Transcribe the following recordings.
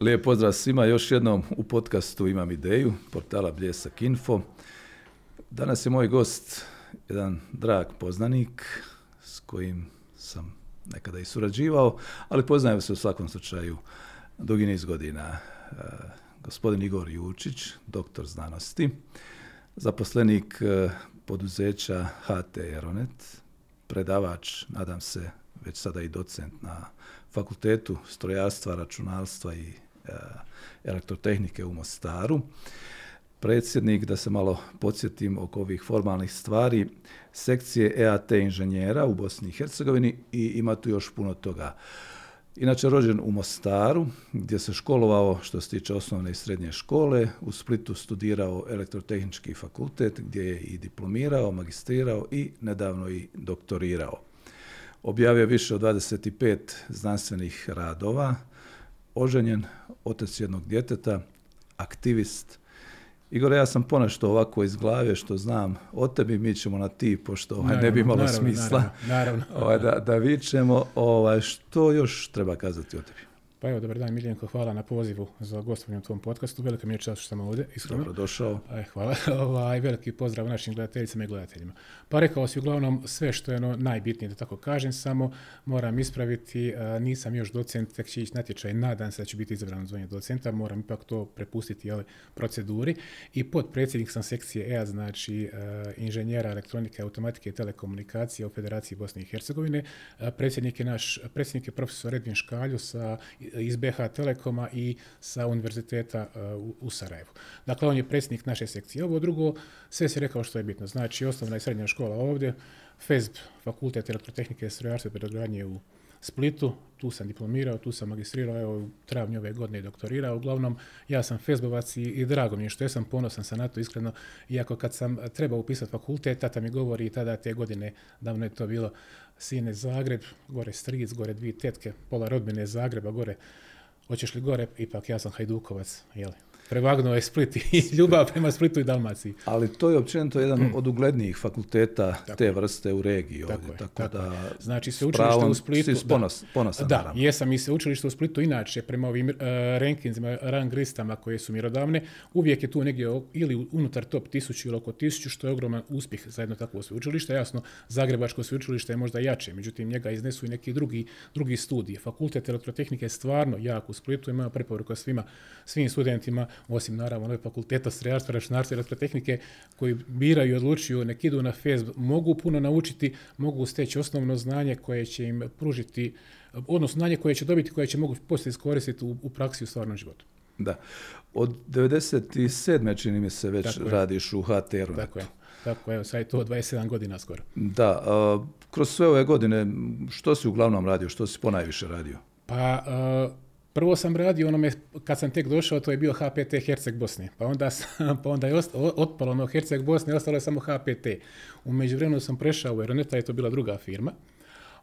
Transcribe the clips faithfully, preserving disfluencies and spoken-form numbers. Lijep pozdrav svima još jednom u podcastu Imam ideju, portala Bljesak.info. Danas je moj gost jedan drag poznanik s kojim sam nekada i surađivao, ali poznajem se u svakom slučaju dugi niz godina. E, gospodin Igor Jučić, doktor znanosti, zaposlenik e, poduzeća H T Eronet, predavač, nadam se, već sada i docent na Fakultetu strojarstva, računalstva i e, elektrotehnike u Mostaru. Predsjednik, da se malo podsjetim oko ovih formalnih stvari, sekcije E A T inženjera u Bosni i Hercegovini i ima tu još puno toga. Inače, rođen u Mostaru, gdje se školovao što se tiče osnovne i srednje škole, u Splitu studirao elektrotehnički fakultet, gdje je i diplomirao, magistrirao i nedavno i doktorirao. Objavio više od dvadeset pet znanstvenih radova, oženjen, otac jednog djeteta, aktivist. Igor, ja sam ponešto ovako iz glave što znam o tebi, mi ćemo na ti, pošto ovaj, naravno, ne bi imalo naravno, smisla naravno, naravno. Ovaj, da, da vičemo. Ovaj, što još treba kazati o tebi? Pa evo, dobar dan Miljenko, hvala na pozivu za gostovanje u tvom podcastu. Velika mi je čast što sam ovdje, iskreno. Dobro došao. Aj, hvala. Ovaj, veliki pozdrav našim gledateljicama i gledateljima. Pa rekao si uglavnom sve što je ono najbitnije, da tako kažem, samo moram ispraviti, nisam još docent, tek će ići natječaj, nadam se da ću biti izabran u zvanje docenta, moram ipak to prepustiti ali, proceduri. I potpredsjednik sam sekcije E A, znači inženjera elektronike, automatike i telekomunikacije u Federaciji Bosne i Hercegovine. Predsjednik je naš, predsjednik je profesor Edvin Škaljo sa iz B H Telekoma i sa univerziteta uh, u Sarajevu. Dakle, on je predsjednik naše sekcije. Ovo drugo, sve si rekao što je bitno. Znači, osnovna i srednja škola ovdje, F E S B, Fakultet elektrotehnike i strojarstva i brodogradnje u Splitu, tu sam diplomirao, tu sam magistrirao, evo u travnju ove godine doktorirao. Uglavnom, ja sam F E S B-ovac i, i drago mi je što ja sam, ponosan sam na to, iskreno, iako kad sam trebao upisati fakultet, tata mi govori, tada te godine, davno je to bilo, sine Zagreb, gore stric, gore dvije tetke, pola rodbine Zagreba, gore, hoćeš li gore, ipak ja sam Hajdukovac, jel? Prevagnuo je Split i ljubav prema Splitu i Dalmaciji. Ali to je općenito jedan od uglednijih fakulteta tako te vrste u regiji ovdje. Tako, tako, tako da je. Znači sveučilište u Splitu... Si ponos, ponosan, da, naravno. Jesam i sveučilište u Splitu, inače prema ovim uh, rankinzima, rang listama koje su mjerodavne, uvijek je tu negdje ili unutar top tisuću ili oko tisuću, što je ogroman uspjeh za jedno takvo sveučilište. Jasno, Zagrebačko sveučilište je možda jače, međutim njega iznesu i neki drugi, drugi studije. Fakultet elektrotehnike je stvarno jak u Splitu, ima preporuka svima, svim studentima, osim naravno nove fakulteta strojarstva, računarstva i elektrotehnike koji biraju i odlučuju, nek idu na F E S B, mogu puno naučiti, mogu steći osnovno znanje koje će im pružiti, odnosno znanje koje će dobiti, koje će mogu poslije iskoristiti u, u praksi u stvarnom životu. Da. Od devedeset sedme čini mi se već tako radiš je u H T Eronetu. Tako je. Tako, evo, sad je to dvadeset sedam godina skoro. Da. A, kroz sve ove godine, što si uglavnom radio, što si ponajviše radio? Pa... A, Prvo sam radio onome, kad sam tek došao, to je bio H P T Herceg Bosne, pa onda, sam, pa onda je osta, otpalo ono Herceg Bosne, ostalo je samo H P T. U međuvremenu sam prešao u Eroneta, je to bila druga firma.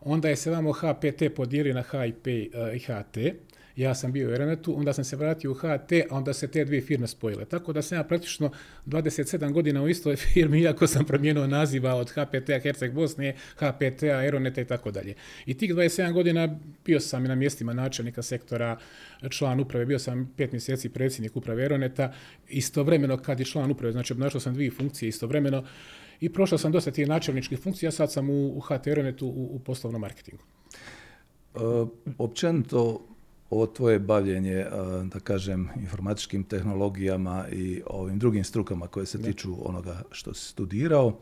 Onda je se vamo H P T podijelio na H I P i H T. Ja sam bio u Eronetu, onda sam se vratio u H T, a onda se te dvije firme spojile. Tako da sam ja praktično dvadeset sedam godina u istoj firmi, iako sam promijenio naziva od H P T-a Herceg Bosne, H P T-a Eroneta i tako dalje. I tih dvadeset sedam godina bio sam i na mjestima načelnika sektora, član uprave, bio sam pet mjeseci predsjednik uprave Eroneta, istovremeno kad i član uprave, znači obnašao sam dvije funkcije istovremeno i prošao sam dosta tih načelničkih funkcija, sad sam u, u H T Eronetu u, u poslovnom marketingu. E, općenito ovo tvoje bavljenje, da kažem, informatičkim tehnologijama i ovim drugim strukama koje se tiču onoga što si studirao.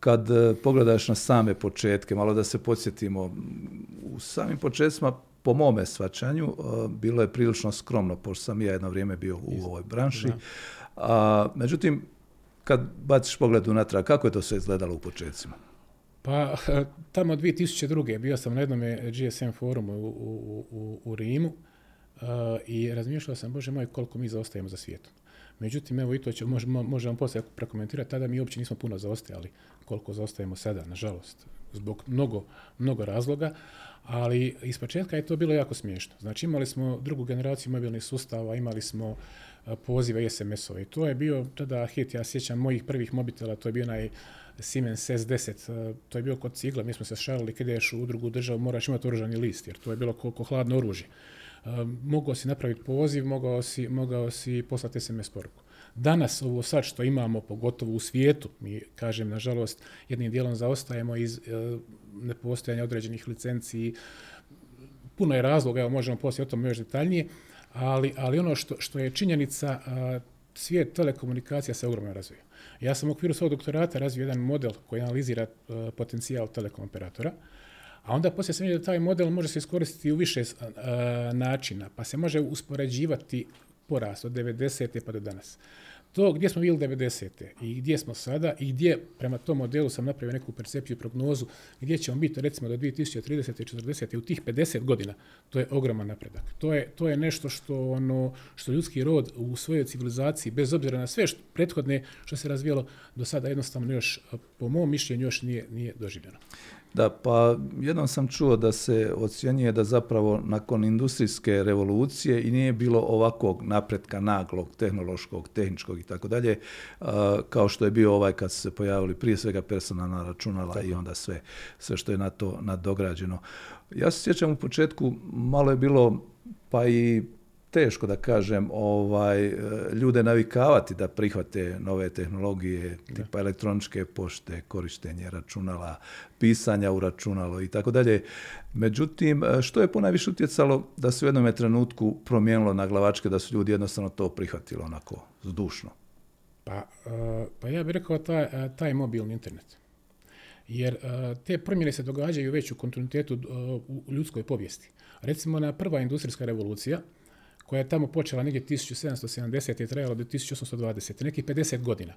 Kad pogledaš na same početke, malo da se podsjetimo, u samim početcima, po mome shvaćanju, bilo je prilično skromno, pošto sam ja jedno vrijeme bio u ovoj branši. A, međutim, kad baciš pogled unatrag, kako je to sve izgledalo u početcima? Pa tamo dvije tisuće druge bio sam na jednom G S M forumu u, u, u, u Rimu uh, i razmišljao sam, bože moj, koliko mi zaostajemo za svijetom. Međutim, evo i to će, možemo, možemo poslije prekomentirati, tada mi uopće nismo puno zaostajali koliko zaostajemo sada, nažalost, zbog mnogo, mnogo razloga, ali iz početka je to bilo jako smiješno. Znači imali smo drugu generaciju mobilnih sustava, imali smo pozive i S M S-ove i to je bio tada hit, ja sjećam mojih prvih mobitela, to je bio onaj Siemens S deset, to je bio kod cigla, mi smo se šalili kad ideš u drugu državu moraš imati oružani list jer to je bilo koliko hladno oružje. mogao si napraviti poziv, mogao si, mogao si poslati S M S poruku. Danas ovo sad što imamo, pogotovo u svijetu, mi kažem, nažalost, jednim dijelom zaostajemo iz nepostojanja određenih licenci. Puno je razloga, evo možemo poslije o tome još detaljnije, ali, ali ono što, što je činjenica, svijet telekomunikacija se ogromno razvija. Ja sam u okviru svog doktorata razvio jedan model koji analizira potencijal telekom operatora, a onda poslije sam vidio da taj model može se iskoristiti u više načina, pa se može uspoređivati porast od devedesete pa do danas. To gdje smo bili devedesete i gdje smo sada i gdje prema tom modelu sam napravio neku percepciju i prognozu gdje ćemo biti recimo do dvije tisuće tridesete i četrdesete i u tih pedeset godina, to je ogroman napredak. To je, to je nešto što, ono, što ljudski rod u svojoj civilizaciji, bez obzira na sve što, prethodne što se razvijalo do sada, jednostavno još, po mom mišljenju, još nije, nije doživljeno. Da, pa jednom sam čuo da se ocjenjuje da zapravo nakon industrijske revolucije i nije bilo ovakvog napretka naglog, tehnološkog, tehničkog i tako dalje, kao što je bio ovaj kad su se pojavili prije svega personalna računala tako. I onda sve, sve što je na to nadograđeno. Ja se sjećam u početku, malo je bilo pa i teško da kažem, ovaj, ljude navikavati da prihvate nove tehnologije, da. Tipa elektroničke pošte, korištenje računala, pisanja u računalo i tako dalje. Međutim, što je ponajviše utjecalo da se u jednom trenutku promijenilo naglavačke, da su ljudi jednostavno to prihvatili onako zdušno? Pa, pa ja bih rekao taj, taj mobilni internet. Jer te promjene se događaju već u kontinuitetu u ljudskoj povijesti. Recimo, na prva industrijska revolucija, koja je tamo počela negdje tisuću sedamsto sedamdesete i trajala do tisuću osamsto dvadesete, nekih pedeset godina.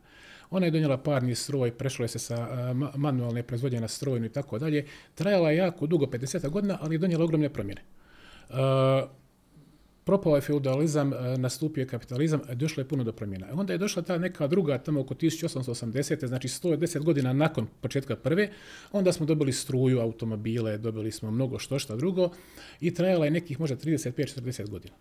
Ona je donijela parni stroj, prešlo je se sa manualne proizvodnje na strojnu i tako dalje. Trajala je jako dugo, pedeset godina, ali je donijela ogromne promjene. E, propao je feudalizam, nastupio je kapitalizam, došlo je puno do promjena. Onda je došla ta neka druga, tamo oko tisuću osamsto osamdesete, znači sto deset godina nakon početka prve, onda smo dobili struju, automobile, dobili smo mnogo što šta drugo i trajala je nekih možda trideset pet do četrdeset godina.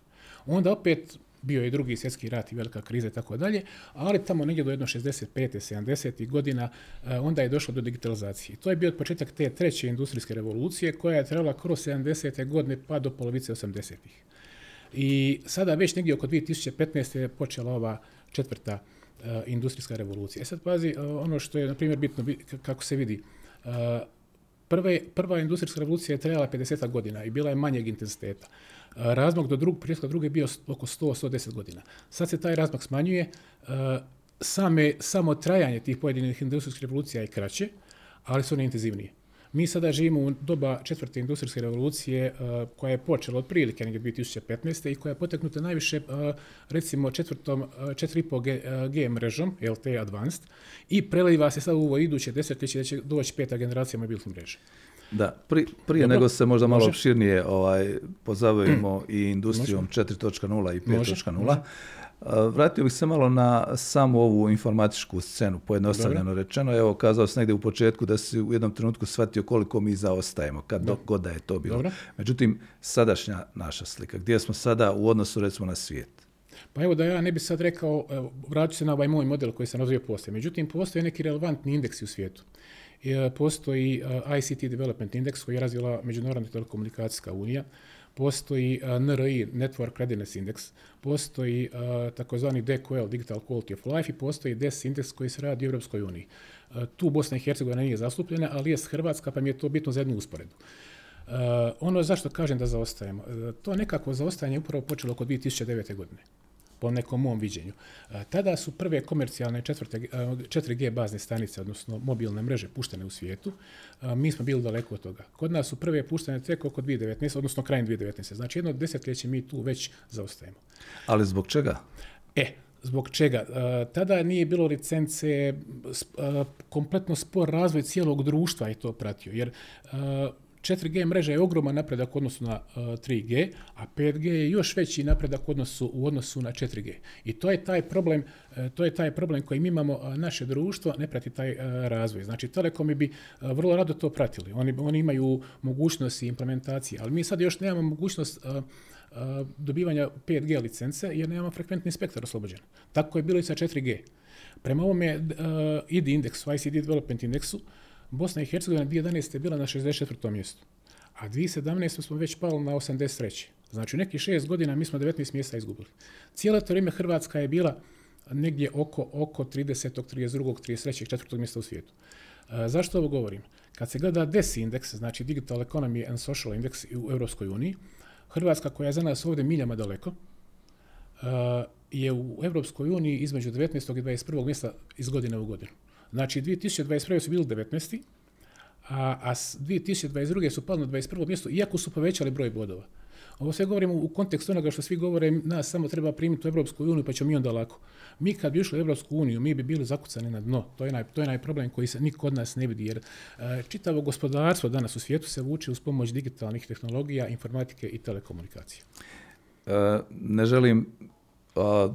Onda opet bio je i drugi svjetski rat i velika kriza i tako dalje, ali tamo negdje do jedno šezdeset pete sedamdesete godina onda je došlo do digitalizacije. To je bio početak te treće industrijske revolucije koja je trajala kroz sedamdesete godine pa do polovice osamdesetih. I sada već negdje oko dvije tisuće petnaeste je počela ova četvrta uh, industrijska revolucija. E sad pazi, uh, ono što je na primjer bitno kako se vidi. Uh, prve, prva industrijska revolucija je trajala pedeset godina i bila je manjeg intenziteta. Razmak do drugog, prije druge je bio oko sto do sto deset godina. Sad se taj razmak smanjuje, same, samo trajanje tih pojedinih industrijskih revolucija je kraće, ali su one intenzivnije. Mi sada živimo u doba četvrte industrijske revolucije koja je počela otprilike negdje dvije tisuće petnaeste i koja je poteknuta najviše recimo četvrtom četiri zarez pet G mrežom, L T E Advanced, i preliva se sad u ovo iduće desetljeće da će doći peta generacija mobilnih mreža. Da, pri, prije Dobro. Nego se možda malo Može. opširnije ovaj, pozabavimo i industrijom Može. četiri točka nula i pet točka nula. Vratio bih se malo na samu ovu informatičku scenu, pojednostavljeno Dobro. rečeno. Evo, kazao sam negdje u početku da si u jednom trenutku shvatio koliko mi zaostajemo, kad Dobro. god da je to bilo. Dobro. Međutim, sadašnja naša slika, gdje smo sada u odnosu recimo na svijet? Pa evo da ja ne bih sad rekao, vraću se na ovaj moj model koji sam razvio poslije. Međutim, postoje neki relevantni indeksi u svijetu. Postoji I C T Development Index koji je razvila Međunarodna Telekomunikacijska unija, postoji N R I Network Readiness Index, postoji takozvani D Q L Digital Quality of Life i postoji D E S Index koji se radi u Europskoj uniji. Tu Bosna i Hercegovina nije zastupljena, ali je Hrvatska, pa mi je to bitno za jednu usporedbu. Ono zašto kažem da zaostajemo, to nekako zaostajanje upravo počelo oko dvije tisuće devete. godine. Po nekom mom viđenju. Tada su prve komercijalne četvrte, četiri G bazne stanice, odnosno mobilne mreže, puštene u svijetu. Mi smo bili daleko od toga. Kod nas su prve puštene tek oko dvije tisuće devetnaeste, odnosno krajem dvije tisuće devetnaeste. Znači jedno desetljeće mi tu već zaostajemo. Ali zbog čega? E, zbog čega? Tada nije bilo licence, kompletno spor razvoj cijelog društva je to pratio. Jer četiri G mreža je ogroman napredak u odnosu na tri G, a pet G je još veći napredak u odnosu, u odnosu na četiri G. I to je taj problem, to je taj problem koji mi imamo, naše društvo ne prati taj razvoj. Znači, telekomi bi vrlo rado to pratili. Oni, oni imaju mogućnosti implementacije, ali mi sad još nemamo mogućnost dobivanja pet G licence jer nemamo frekventni spektar oslobođen. Tako je bilo i sa četiri G. Prema ovome I D indeksu, I C D Development indeksu, Bosna i Hercegovina dvije tisuće jedanaeste je bila na šezdeset četvrtom mjestu, a dvije tisuće sedamnaeste smo već pali na osamdeset treće. Znači u nekih šest godina mi smo devetnaest mjesta izgubili. Cijelo to vrijeme Hrvatska je bila negdje oko, oko tridesetog, tridesetdrugog, tridesetrećeg, četvrtog mjesta u svijetu. E, zašto ovo govorim? Kad se gleda D E S Index, znači Digital Economy and Social Index u Europskoj uniji, Hrvatska koja je za nas ovdje miljama daleko, e, je u Europskoj uniji između devetnaestog i dvadeset prvog mjesta iz godine u godinu. Znači dvije tisuće dvadeset prve su bili devetnaesti, a, a dvije tisuće dvadeset druge su pali na dvadeset prvo mjesto, iako su povećali broj bodova. Ovo sve govorimo u kontekstu onoga što svi govore, nas samo treba primiti u Europsku uniju pa ćemo mi onda lako. Mi kad bi išli u Europsku uniju, mi bi bili zakucani na dno. To je naj, to je naj problem koji se niko od nas ne vidi, jer e, čitavo gospodarstvo danas u svijetu se vuče uz pomoć digitalnih tehnologija, informatike i telekomunikacije. E, ne želim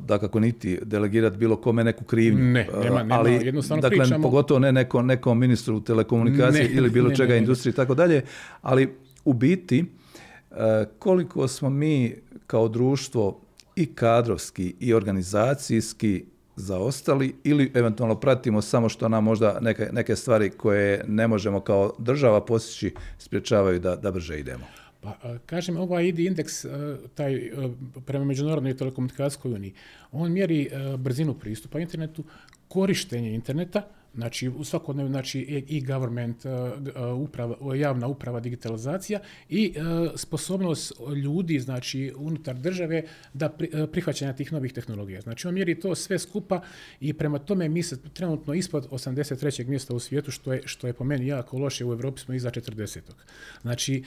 dakako niti delegirati bilo kome neku krivnju, ne, nema, nema, ali jednostavno dakle, pričamo... pogotovo ne neko, nekom ministru telekomunikacije ne, ili bilo ne, čega ne, ne, industrije i tako dalje, ali u biti koliko smo mi kao društvo i kadrovski i organizacijski zaostali ili eventualno pratimo samo što nam možda neke, neke stvari koje ne možemo kao država postići sprječavaju da, da brže idemo. Pa, kažem, ovaj I D indeks, taj prema Međunarodnoj telekomunikacijskoj uniji, on mjeri brzinu pristupa internetu, korištenje interneta, znači u svakodnevno, znači i government, uprava, javna uprava, digitalizacija i sposobnost ljudi, znači unutar države, da prihvaćanja tih novih tehnologija. Znači on mjeri to sve skupa i prema tome mi se trenutno ispod osamdeset trećeg mjesta u svijetu, što je, što je po meni jako loše, u Europi smo iza četrdesetog. Znači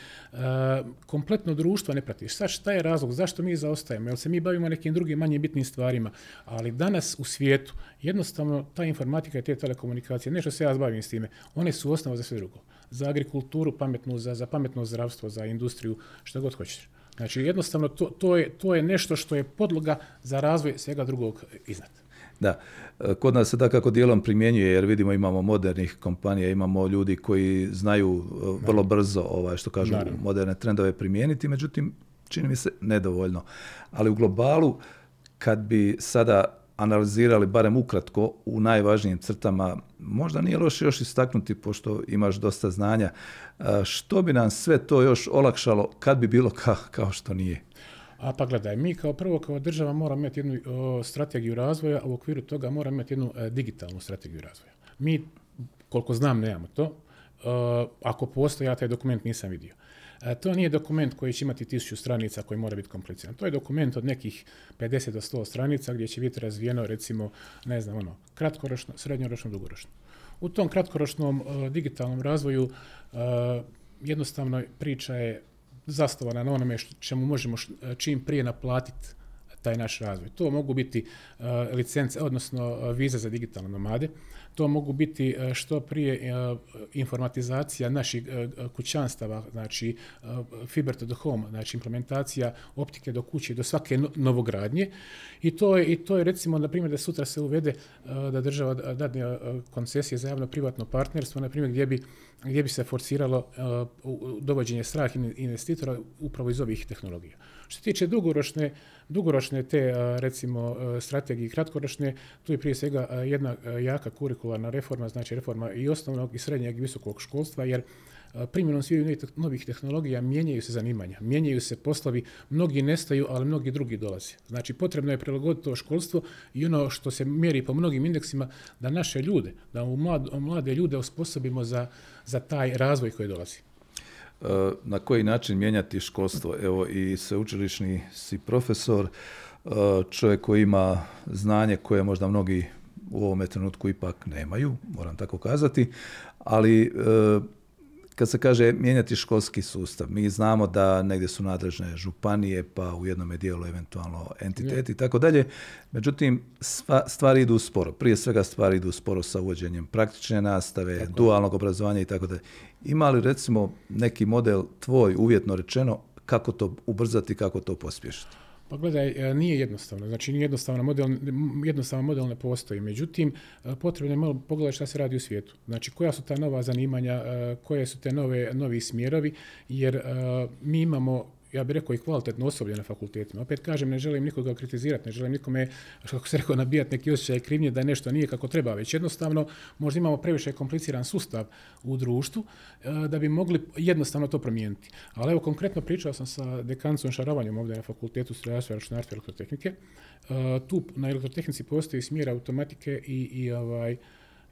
kompletno društvo ne prati. Sad šta je razlog, zašto mi zaostajemo, jer se mi bavimo nekim drugim manje bitnim stvarima, ali danas u svijetu jednostavno ta informatika i te telekomunikacije, nešto se ja zbavim s time, one su osnova za sve drugo. Za agrikulturu pametnu, za, za pametno zdravstvo, za industriju, što god hoćete. Znači jednostavno to, to, je, to je nešto što je podloga za razvoj svega drugog iznad. Da, kod nas se dakako dijelom primjenjuje jer vidimo imamo modernih kompanija, imamo ljudi koji znaju vrlo brzo ovaj, što kažu Naravno. moderne trendove primijeniti, međutim čini mi se nedovoljno. Ali u globalu kad bi sada analizirali barem ukratko u najvažnijim crtama, možda nije loše još istaknuti, pošto imaš dosta znanja, što bi nam sve to još olakšalo kad bi bilo ka, kao što nije? A pa gledaj, mi kao prvo kao država moramo imati jednu o, strategiju razvoja, a u okviru toga moramo imati jednu e, digitalnu strategiju razvoja. Mi, koliko znam, nemamo to. E, ako postoji, ja taj dokument nisam vidio. To nije dokument koji će imati tisuću stranica koji mora biti kompliciran. To je dokument od nekih pedeset do sto stranica gdje će biti razvijeno recimo, ne znam, ono, kratkoročno, srednjoročno, dugoročno. U tom kratkoročnom uh, digitalnom razvoju uh, jednostavno priča je zasnovana na onome što, čemu možemo š, čim prije naplatiti taj naš razvoj. To mogu biti uh, licence, odnosno uh, vize za digitalne nomade, to mogu biti uh, što prije uh, informatizacija naših uh, kućanstava, znači uh, fiber to the home, znači implementacija optike do kuće, do svake no- novogradnje. I to je, i to je recimo, na primjer, da sutra se uvede uh, da država dadne uh, koncesije za javno-privatno partnerstvo, na primjer, gdje bi, gdje bi se forsiralo uh, dovođenje stranih investitora upravo iz ovih tehnologija. Što se tiče dugoročne, dugoročne te, recimo, strategije kratkoročne, tu je prije svega jedna jaka kurikularna reforma, znači reforma i osnovnog i srednjeg i visokog školstva, jer primjenom svih novih tehnologija mijenjaju se zanimanja, mijenjaju se poslovi, mnogi nestaju, ali mnogi drugi dolaze. Znači potrebno je prilagoditi to školstvo i ono što se mjeri po mnogim indeksima, da naše ljude, da mlade ljude osposobimo za, za taj razvoj koji dolazi. Na koji način mijenjati školstvo? Evo i sveučilišni si profesor, čovjek koji ima znanje koje možda mnogi u ovome trenutku ipak nemaju, moram tako kazati, ali kad se kaže mijenjati školski sustav, mi znamo da negdje su nadležne županije, pa u jednom dijelu eventualno entiteti i tako dalje. Međutim, stvari idu sporo. Prije svega stvari idu sporo sa uvođenjem praktične nastave, tako, dualnog obrazovanja i tako dalje. Ima li recimo neki model tvoj, uvjetno rečeno, kako to ubrzati, kako to pospješiti? Pa gledaj, nije jednostavno. Znači, nije jednostavan model, jednostavan model ne postoji. Međutim, potrebno je malo pogledati šta se radi u svijetu. Znači, koja su ta nova zanimanja, koje su te nove, novi smjerovi, jer mi imamo ja bih rekao i kvalitetno osoblje na fakultetima. Opet kažem, ne želim nikoga kritizirati, ne želim nikome, kako se rekao, nabijati neki osjećaj krivnje da nešto nije kako treba, već jednostavno možda imamo previše kompliciran sustav u društvu da bi mogli jednostavno to promijeniti. Ali evo, konkretno pričao sam sa dekancom Šaravanjom ovdje na Fakultetu strojarstva, računarstva i elektrotehnike. Tu na elektrotehnici postoji smjer automatike i, i ovaj,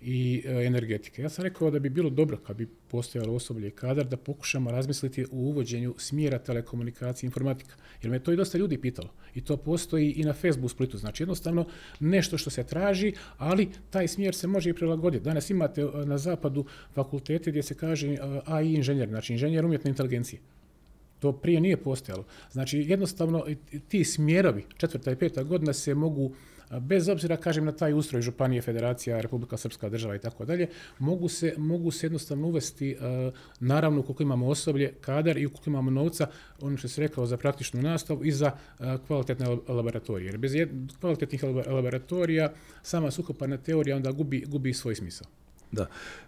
i energetike. Ja sam rekao da bi bilo dobro kad bi postojalo osoblje i kadar da pokušamo razmisliti o uvođenju smjera telekomunikacije i informatika. Jer me to i dosta ljudi pitalo. I to postoji i na F E S B u Splitu. Znači jednostavno nešto što se traži, ali taj smjer se može i prilagoditi. Danas imate na zapadu fakultete gdje se kaže A I inženjer, znači inženjer umjetne inteligencije. To prije nije postojalo. Znači jednostavno ti smjerovi, četvrta i peta godina se mogu, bez obzira, kažem, na taj ustroj županije, federacija, Republika Srpska država i tako dalje, mogu se, mogu se jednostavno uvesti, naravno, koliko imamo osoblje, kadar i koliko imamo novca, ono što se rekao, za praktičnu nastavu i za kvalitetne laboratorije. Jer bez kvalitetnih laboratorija sama suhoparna teorija onda gubi, gubi svoj smisao. Da.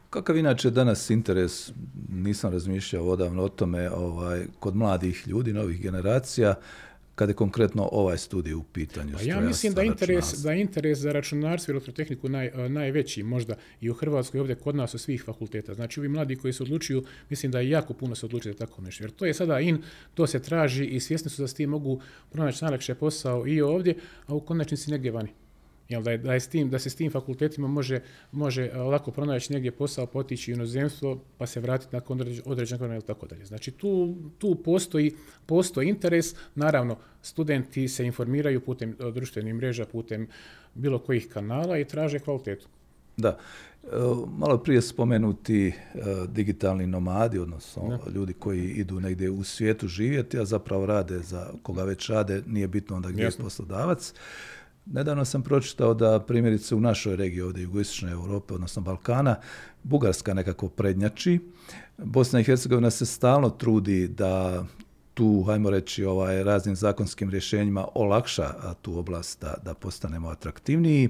Kakav inače danas interes, nisam razmišljao odavno o tome, ovaj, kod mladih ljudi, novih generacija, kada je konkretno ovaj studij u pitanju? Pa ja mislim da interes, da interes za računarstvo i elektrotehniku naj, najveći možda i u Hrvatskoj, ovdje kod nas, u svih fakulteta. Znači, ovi mladi koji se odlučuju, mislim da je jako puno se odlučuje za tako nešto. Jer to je sada in, to se traži i svjesni su da s tim mogu pronaći najlakše posao i ovdje, a u konačnici negdje vani. Jel, da, je, da, je s tim, da se s tim fakultetima može, može lako pronaći negdje posao, potići u inozemstvo, pa se vratiti nakon određenog vremena ili tako dalje. Znači tu, tu postoji, postoji interes. Naravno, studenti se informiraju putem društvenih mreža, putem bilo kojih kanala i traže kvalitetu. Da. Malo prije spomenuti digitalni nomadi, odnosno da. ljudi koji idu negdje u svijetu živjeti, a zapravo rade za koga već rade, nije bitno onda gdje je poslodavac. Nedavno sam pročitao da primjerice u našoj regiji ovdje jugoistočne Europe, odnosno Balkana, Bugarska nekako prednjači. Bosna i Hercegovina se stalno trudi da tu, hajmo reći, ovaj, raznim zakonskim rješenjima olakša tu oblast da, da postanemo atraktivniji.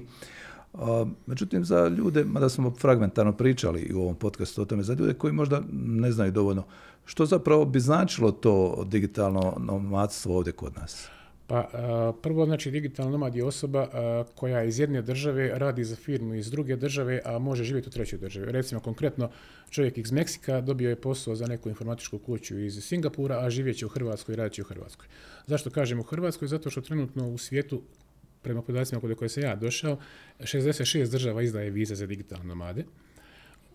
Međutim, za ljude, mada smo fragmentarno pričali i u ovom podcastu o tome, za ljude koji možda ne znaju dovoljno, što zapravo bi značilo to digitalno nomadstvo ovdje kod nas? Pa prvo, znači, digitalni nomad je osoba koja iz jedne države radi za firmu iz druge države, a može živjeti u trećoj državi. Recimo, konkretno, čovjek iz Meksika dobio je posao za neku informatičku kuću iz Singapura, a živjeće u Hrvatskoj i radiće u Hrvatskoj. Zašto kažem u Hrvatskoj? Zato što trenutno u svijetu, prema podacima kod koje sam ja došao, šezdeset šest država izdaje vize za digitalne nomade.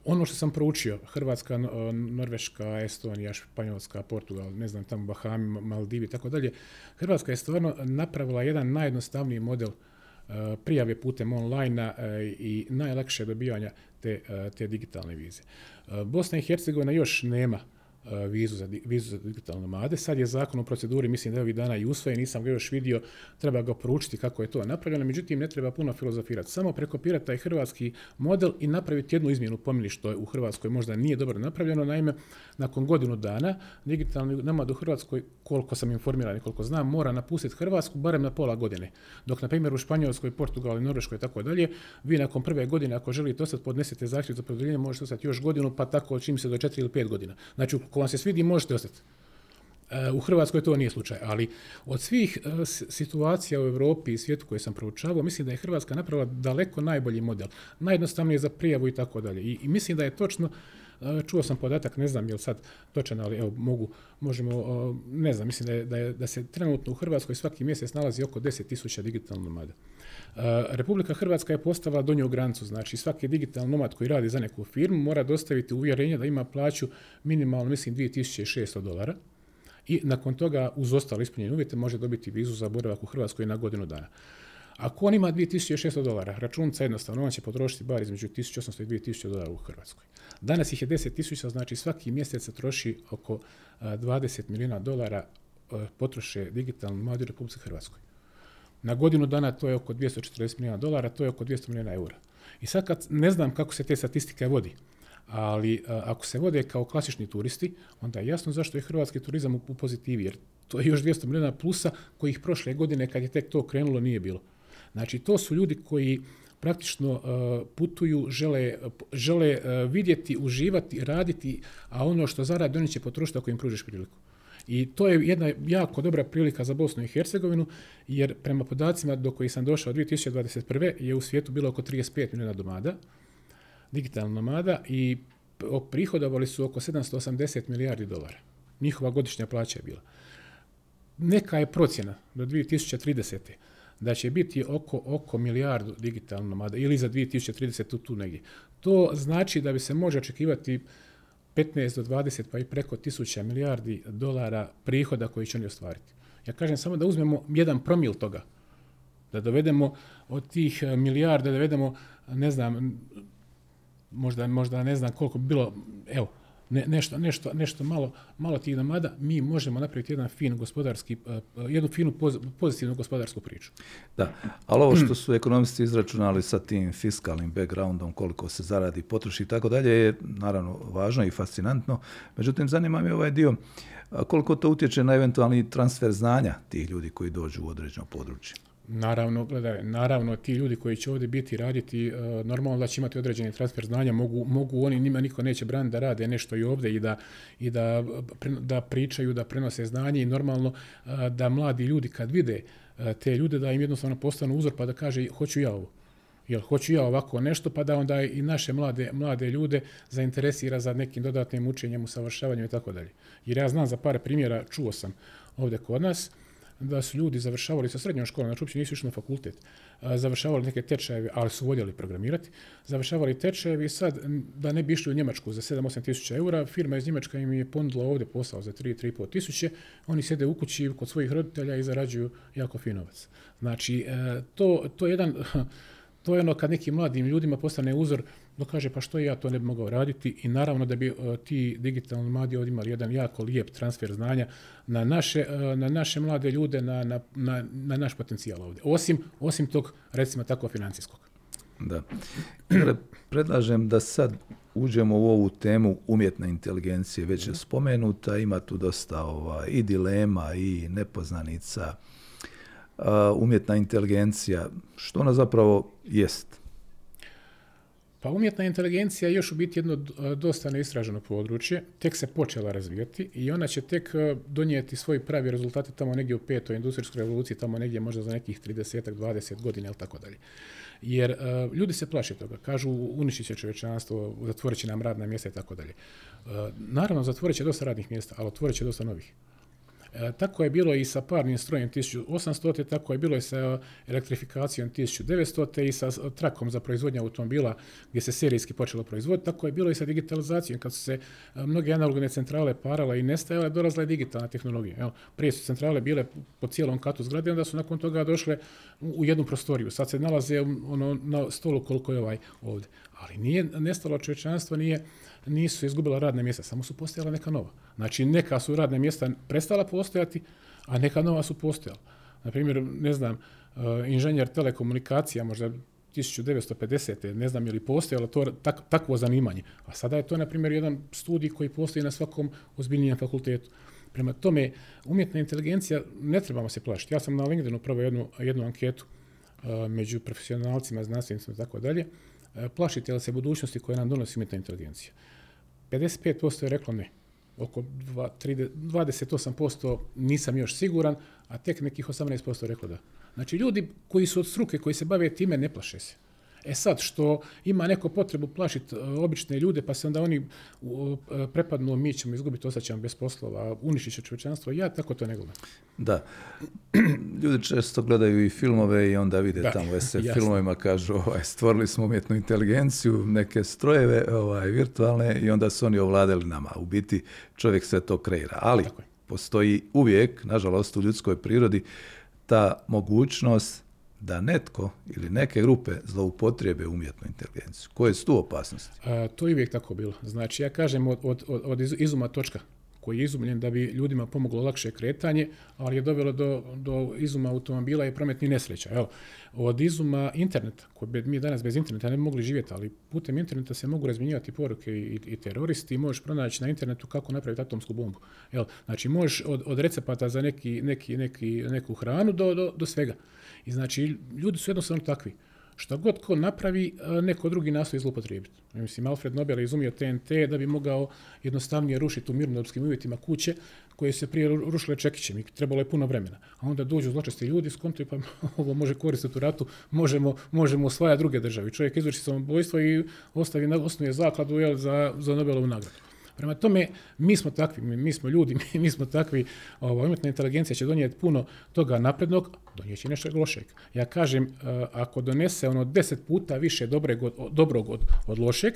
Ono što sam proučio, Hrvatska, Norveška, Estonija, Španjolska, Portugal, ne znam, tamo Bahami, Maldivi i tako dalje, Hrvatska je stvarno napravila jedan najjednostavniji model prijave putem online i najlakše dobivanja te, te digitalne vize. Bosna i Hercegovina još nema vizu za, vizu za digitalne nomade. Sad je zakon u proceduri, mislim da je ovih dana i usvojen, nisam ga još vidio, treba ga proučiti kako je to napravljeno, međutim ne treba puno filozofirati, samo prekopirati taj hrvatski model i napraviti jednu izmjenu, pomili što je u Hrvatskoj možda nije dobro napravljeno. Naime, nakon godinu dana digitalni nomad u Hrvatskoj, koliko sam informiran i koliko znam, mora napustiti Hrvatsku barem na pola godine, dok na primjer u Španjolskoj, Portugalu, Norveškoj i tako dalje, vi nakon prve godine ako želite ostati podnesete zahtjev za produljenje, možete ostati još godinu, pa tako čim se do četiri ili pet godina. Znači, ako vam se svidi, možete ostati. U Hrvatskoj to nije slučaj, ali od svih situacija u Europi i svijetu koje sam proučavao, mislim da je Hrvatska napravila daleko najbolji model. Najjednostavnije za prijavu i tako dalje. I mislim da je točno, čuo sam podatak, ne znam je li sad točan, ali evo mogu, možemo, ne znam, mislim da, je, da, je, da se trenutno u Hrvatskoj svaki mjesec nalazi oko deset tisuća digitalnih nomada. Republika Hrvatska je postavila donju granicu, znači svaki digitalni nomad koji radi za neku firmu mora dostaviti uvjerenje da ima plaću minimalno, mislim, dvije tisuće šesto dolara i nakon toga uz ostalo ispunjenje uvjete može dobiti vizu za boravak u Hrvatskoj na godinu dana. Ako on ima dvije tisuće šesto dolara, računica jednostavno, on će potrošiti bar između tisuću osamsto i dvije tisuće dolara u Hrvatskoj. Danas ih je deset tisuća, znači svaki mjesec se troši oko dvadeset milijuna dolara potroše digitalni nomadi u Republici Hrvatskoj. Na godinu dana to je oko dvjesto četrdeset milijuna dolara, to je oko dvjesto milijuna eura. I sad kad ne znam kako se te statistike vodi, ali a, ako se vode kao klasični turisti, onda je jasno zašto je hrvatski turizam u, u pozitivi, jer to je još dvjesto milijuna plusa kojih prošle godine kad je tek to krenulo nije bilo. Znači to su ljudi koji praktično uh, putuju, žele, žele uh, vidjeti, uživati, raditi, a ono što zaradi oni će potrošiti ako im pružiš priliku. I to je jedna jako dobra prilika za Bosnu i Hercegovinu, jer prema podacima do kojih sam došao dvije tisuće dvadeset prve je u svijetu bilo oko trideset pet milijuna nomada, digitalna nomada, i prihodovali su oko sedamsto osamdeset milijardi dolara. Njihova godišnja plaća je bila. Neka je procjena do dvije tisuće tridesete da će biti oko, oko milijardu digitalno nomada, ili za dvije tisuće tridesetu tu, tu negdje. To znači da bi se može očekivati petnaest do dvadeset pa i preko tisuća milijardi dolara prihoda koji će oni ostvariti. Ja kažem samo da uzmemo jedan promil toga, da dovedemo od tih milijarda, da dovedemo, ne znam, možda, možda ne znam koliko bi bilo, evo, ne, nešto, nešto, nešto malo, malo tih nomada, mi možemo napraviti jedan fin gospodarski, jednu finu poz, pozitivnu gospodarsku priču. Da, ali ovo što su ekonomisti izračunali sa tim fiskalnim backgroundom, koliko se zaradi, potroši i tako dalje, je naravno važno i fascinantno. Međutim, zanima me ovaj dio koliko to utječe na eventualni transfer znanja tih ljudi koji dođu u određeno područje. Naravno, gledaj, naravno ti ljudi koji će ovdje biti raditi, normalno da će imati određeni transfer znanja, mogu, mogu oni, njima niko neće braniti da rade nešto i ovdje i da, i da, da pričaju, da prenose znanje, i normalno da mladi ljudi kad vide te ljude da im jednostavno postanu uzor pa da kaže hoću ja ovo. Jel hoću ja ovako nešto, pa da onda i naše mlade, mlade ljude zainteresira za nekim dodatnim učenjem, usavršavanjem i tako dalje. Jer ja znam za par primjera, čuo sam ovdje kod nas, da su ljudi završavali sa srednjom školom, znači uopće nisu išli na fakultet, završavali neke tečajeve, ali su voljeli programirati, završavali tečajevi i sad, da ne bi išli u Njemačku za sedam do osam tisuća eura, firma iz Njemačka im je ponudila ovdje posao za tri do tri i pol tisuće, oni sjede u kući kod svojih roditelja i zarađuju jako fin novac. Znači, to, to je jedan... To je ono kad nekim mladim ljudima postane uzor da kaže pa što ja to ne bi mogao raditi, i naravno da bi uh, ti digitalni mladi ovdje imali jedan jako lijep transfer znanja na naše, uh, na naše mlade ljude, na, na, na, na naš potencijal ovdje. Osim, osim tog, recimo tako, financijskog. Da. Predlažem da sad uđemo u ovu temu umjetne inteligencije, već je spomenuta, ima tu dosta ova, i dilema i nepoznanica. Umjetna inteligencija, što ona zapravo jest? Pa umjetna inteligencija je još u biti jedno dosta neistraženo područje, tek se počela razvijati i ona će tek donijeti svoji pravi rezultati tamo negdje u petoj industrijskoj revoluciji, tamo negdje možda za nekih tridesetak, dvadeset godina ili tako dalje. Jer uh, ljudi se plaše toga, kažu uništit će čovječanstvo, zatvorit će nam radna mjesta i tako dalje. Naravno, zatvorit će dosta radnih mjesta, ali otvorit će dosta novih. Tako je bilo i sa parnim strojem tisuću osamstote, tako je bilo i sa elektrifikacijom tisuću devetstote i sa trakom za proizvodnju automobila gdje se serijski počelo proizvoditi, tako je bilo i sa digitalizacijom. Kad su se mnoge analogne centrale parale i nestajale, dolazila je digitalna tehnologija. Prije su centrale bile po cijelom katu zgrade, onda su nakon toga došle u jednu prostoriju. Sad se nalaze ono na stolu koliko je ovaj ovdje. Ali nije nestalo čovječanstvo, nije, nisu izgubila radna mjesta, samo su postojala neka nova. Znači, neka su radna mjesta prestala postojati, a neka nova su postojala. Naprimjer, ne znam, inženjer telekomunikacija, možda tisuću devetsto pedesete, ne znam je li postojalo to, tak, takvo zanimanje. A sada je to, na primjer, jedan studij koji postoji na svakom ozbiljnijem fakultetu. Prema tome, umjetna inteligencija, ne trebamo se plašiti. Ja sam na LinkedInu upravo jednu, jednu anketu među profesionalcima, znanstvenicima i tako dalje. Plašite li se budućnosti koje nam donosi umjetna inteligencija? pedeset pet posto je reklo ne. Oko dvadeset osam posto nisam još siguran, a tek nekih osamnaest posto je reklo da. Znači, ljudi koji su od struke, koji se bave time, ne plaše se. E sad, što ima neko potrebu plašiti obične ljude, pa se onda oni prepadnu, mi ćemo izgubiti, ostaćemo bez poslova, uništit će čovječanstvo, ja tako to ne gledam. Da. Ljudi često gledaju i filmove i onda vide da, tamo se filmovima kažu ovaj, stvorili smo umjetnu inteligenciju, neke strojeve ovaj, virtualne i onda su oni ovladali nama. U biti čovjek sve to kreira. Ali postoji uvijek, nažalost, u ljudskoj prirodi ta mogućnost da netko ili neke grupe zloupotrijebe umjetnu inteligenciju. Koje su tu opasnosti? A, to je uvijek tako bilo. Znači, ja kažem od, od, od izuma točka koji je izumljen da bi ljudima pomoglo lakše kretanje, ali je dovelo do, do izuma automobila i prometnih nesreća. Evo, od izuma interneta, koji bi mi danas bez interneta ne bi mogli živjeti, ali putem interneta se mogu razmjenjivati poruke i, i teroristi, i možeš pronaći na internetu kako napraviti atomsku bombu. Evo, znači, možeš od, od recepata za neki, neki, neki, neku hranu do, do, do svega. I znači, ljudi su jednostavno takvi. Što god ko napravi, neko drugi nastoji zloupotrijebiti. Mislim, Alfred Nobel je izumio T N T da bi mogao jednostavnije rušiti u mirnodopskim uvjetima kuće koje se prije rušile čekićem i trebalo je puno vremena. A onda dođu zločesti ljudi, skontaju pa ovo može koristiti u ratu, možemo, možemo osvajati druge države. Čovjek izvrši samoubojstvo i ostavi, osnuje zakladu jel, za, za Nobelovu nagradu. Prema tome, mi smo takvi, mi smo ljudi, mi, mi smo takvi, ova, umjetna inteligencija će donijeti puno toga naprednog, donijeći nešto lošeg. Ja kažem, ako donese ono deset puta više dobrog od, dobrog od, od lošeg,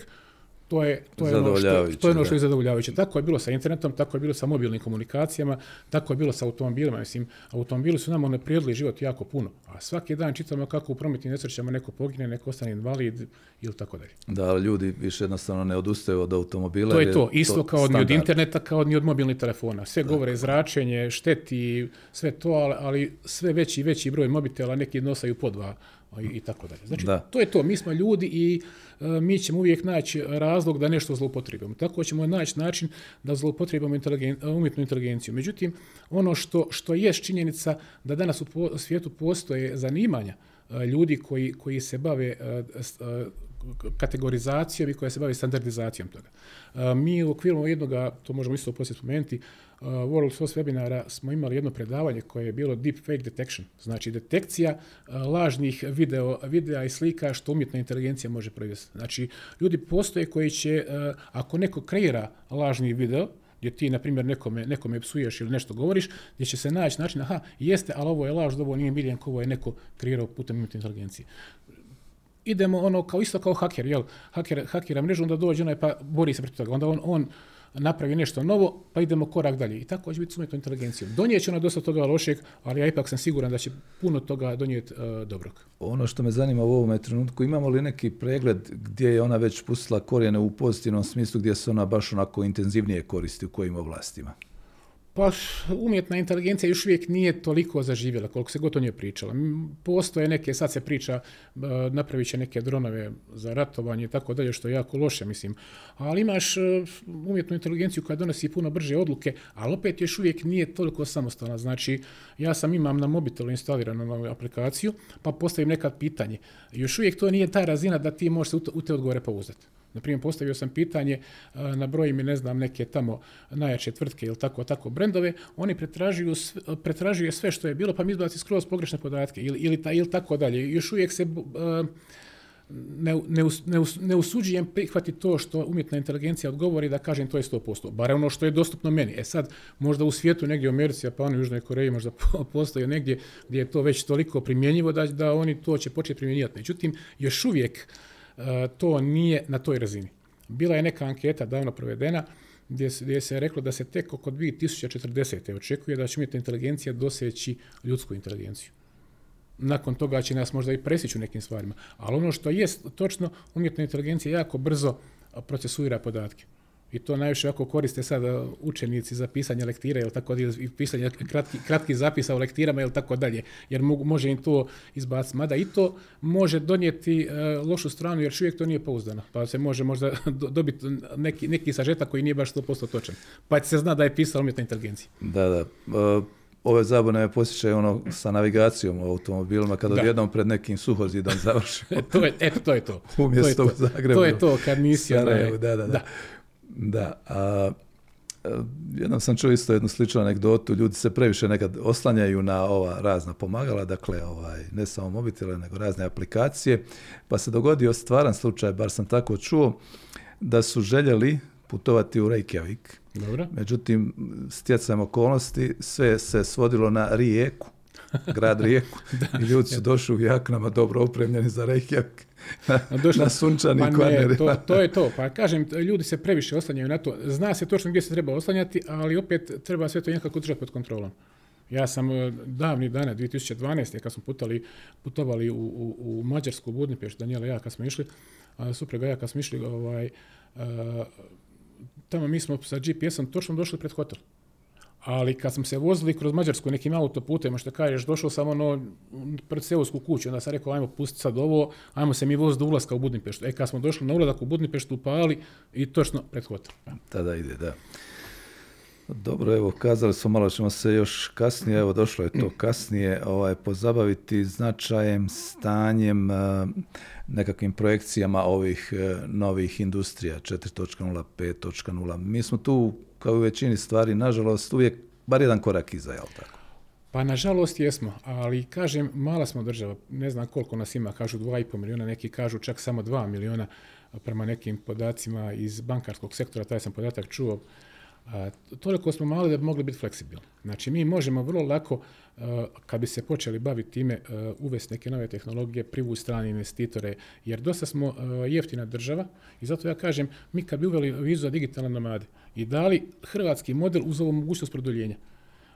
to je, to je ono što, što je, ono što je zadovoljavajuće. Tako je bilo sa internetom, tako je bilo sa mobilnim komunikacijama, tako je bilo sa automobilima. Mislim, automobili su nam unaprijedili život jako puno, a svaki dan čitamo kako u prometnim nesrećama neko pogine, neko ostane invalid ili tako dalje. Da, ljudi više jednostavno ne odustaju od automobila. To je to, isto kao ni od interneta, kao ni od mobilnih telefona. Sve govore zračenje, šteti, sve to, ali sve veći i veći broj mobitela, neki nosaju po dva. I, i tako dalje. Znači, da. To je to. Mi smo ljudi i e, mi ćemo uvijek naći razlog da nešto zloupotrebimo. Tako ćemo naći način da zloupotrebimo inteligen, umjetnu inteligenciju. Međutim, ono što, što je činjenica da danas u po, svijetu postoje zanimanja e, ljudi koji, koji se bave e, s, e, kategorizacijom i koja se bavi standardizacijom toga. E, mi u okviru jednoga, to možemo isto poslije spomenuti, Uh, World Source Webinara smo imali jedno predavanje koje je bilo Deep Fake Detection, znači detekcija uh, lažnih video, videa i slika što umjetna inteligencija može proizvesti. Znači, ljudi postoje koji će, uh, ako neko kreira lažni video, gdje ti, na primjer, nekome, nekome psuješ ili nešto govoriš, gdje će se naći način, aha, jeste, ali ovo je laž, ovo nije miljenko, ovo je neko kreirao putem umjetne inteligencije. Idemo ono kao isto kao haker, jel? Haker, hakera mrežu, onda dođe onaj pa bori se protiv toga, onda on, on napravi nešto novo, pa idemo korak dalje. I tako će biti s umjetnom inteligencijom. Donijeće ona dosta toga lošeg, ali ja ipak sam siguran da će puno toga donijeti uh, dobrog. Ono što me zanima u ovome trenutku, imamo li neki pregled gdje je ona već pustila korijene u pozitivnom smislu, gdje se ona baš onako intenzivnije koristi, u kojim oblastima? Pa umjetna inteligencija još uvijek nije toliko zaživjela, koliko se gotovo nije pričala. Postoje neke, sad se priča, napravit će neke dronove za ratovanje i tako dalje, što je jako loše, mislim. Ali imaš umjetnu inteligenciju koja donosi puno brže odluke, ali opet još uvijek nije toliko samostalna. Znači, ja sam imam na mobitelu instaliranu novu aplikaciju, pa postavim neka pitanje. Još uvijek to nije ta razina da ti možeš u te odgovore pouzdati. Na primjer, postavio sam pitanje, nabroji mi, ne znam, neke tamo najjače tvrtke ili tako, tako brendove, oni pretražuju, pretražuju sve što je bilo, pa mi izbaci skroz pogrešne podatke ili, ili, ta, ili tako dalje. Još uvijek se uh, ne, ne, ne, ne usuđujem prihvatiti to što umjetna inteligencija odgovori da kažem to je sto posto, bar ono što je dostupno meni. E sad, možda u svijetu, negdje u Americi, Japanu, Južnoj Koreji, možda postoje negdje gdje je to već toliko primjenjivo da, da oni to će početi primjenjivati. Međutim, još uvijek to nije na toj razini. Bila je neka anketa davno provedena gdje se, gdje se reklo da se tek oko dvije tisuće četrdeset. očekuje da će umjetna inteligencija doseći ljudsku inteligenciju. Nakon toga će nas možda i presjeći u nekim stvarima. Ali ono što jest točno, umjetna inteligencija jako brzo procesuira podatke. I to najviše ako koriste sad učenici za pisanje lektira ili tako dalje, pisanje kratkih kratki zapisa o lektirama ili tako dalje, jer mogu, može im to izbaciti. Mada i to može donijeti e, lošu stranu, jer uvijek to nije pouzdano. Pa se može možda do, dobiti neki, neki sažetak koji nije baš sto posto točan. Pa se zna da je pisala umjetna inteligencija. Da, da. Uh... Ove zabune me posjećaju ono sa navigacijom u automobilima, kada odjednom pred nekim suhozidom završimo. to je, eto, to je to. Umjesto to je to. U Zagrebu. To je to, kad nisi Sarajevu, da, da, da. da. Da, a, a jednom sam čuo isto jednu sličnu anegdotu, ljudi se previše nekad oslanjaju na ova razna pomagala, dakle ovaj, ne samo mobitele, nego razne aplikacije, pa se dogodio stvaran slučaj, bar sam tako čuo, da su željeli putovati u Reykjavik. Dobro. Međutim, stjecajem okolnosti, sve se svodilo na Rijeku, grad Rijeku, i ljudi su došli u jaknama dobro opremljeni za Reykjavik. Na, na sunčani pa kvarner. To, to je to. Pa kažem, ljudi se previše oslanjaju na to. Zna se točno gdje se treba oslanjati, ali opet treba sve to nekako držati pod kontrolom. Ja sam davnih dana, dvije tisuće dvanaeste. kad smo putali, putovali u, u, u Mađarsku, Budimpeštu, Danijela i ja kad smo išli, supruga ja kad smo išli, ovaj, a, tamo mi smo sa G P S-om točno došli pred hotel. Ali kad sam se vozili kroz Mađarsku nekim autoputima, što kažeš, došao sam ono pred seosku kuću, onda sam rekao, ajmo pustiti sad ovo, ajmo se mi voziti do ulaska u Budimpeštu. E, kad smo došli na ulazak u Budimpeštu, upali i točno pred hotel. Tada ide, da. Dobro, evo, kazali smo, malo ćemo se još kasnije, evo, došlo je to kasnije, ovaj, pozabaviti značajem, stanjem, nekakvim projekcijama ovih novih industrija, četiri točka nula, pet točka nula. Mi smo tu, kao u većini stvari, nažalost, uvijek bar jedan korak iza, jel tako? Pa nažalost jesmo, ali kažem, mala smo država, ne znam koliko nas ima, kažu dva i pol miliona, neki kažu čak samo dva miliona prema nekim podacima iz bankarskog sektora, taj sam podatak čuo. A, toliko smo mali da bi mogli biti fleksibilni. Znači, mi možemo vrlo lako, a, kad bi se počeli baviti time, a, uvesti neke nove tehnologije, privući strane investitore, jer dosta smo a, jeftina država i zato ja kažem, mi kad bi uveli vizu za digitalne nomade i dali hrvatski model uz ovu mogućnost produljenja,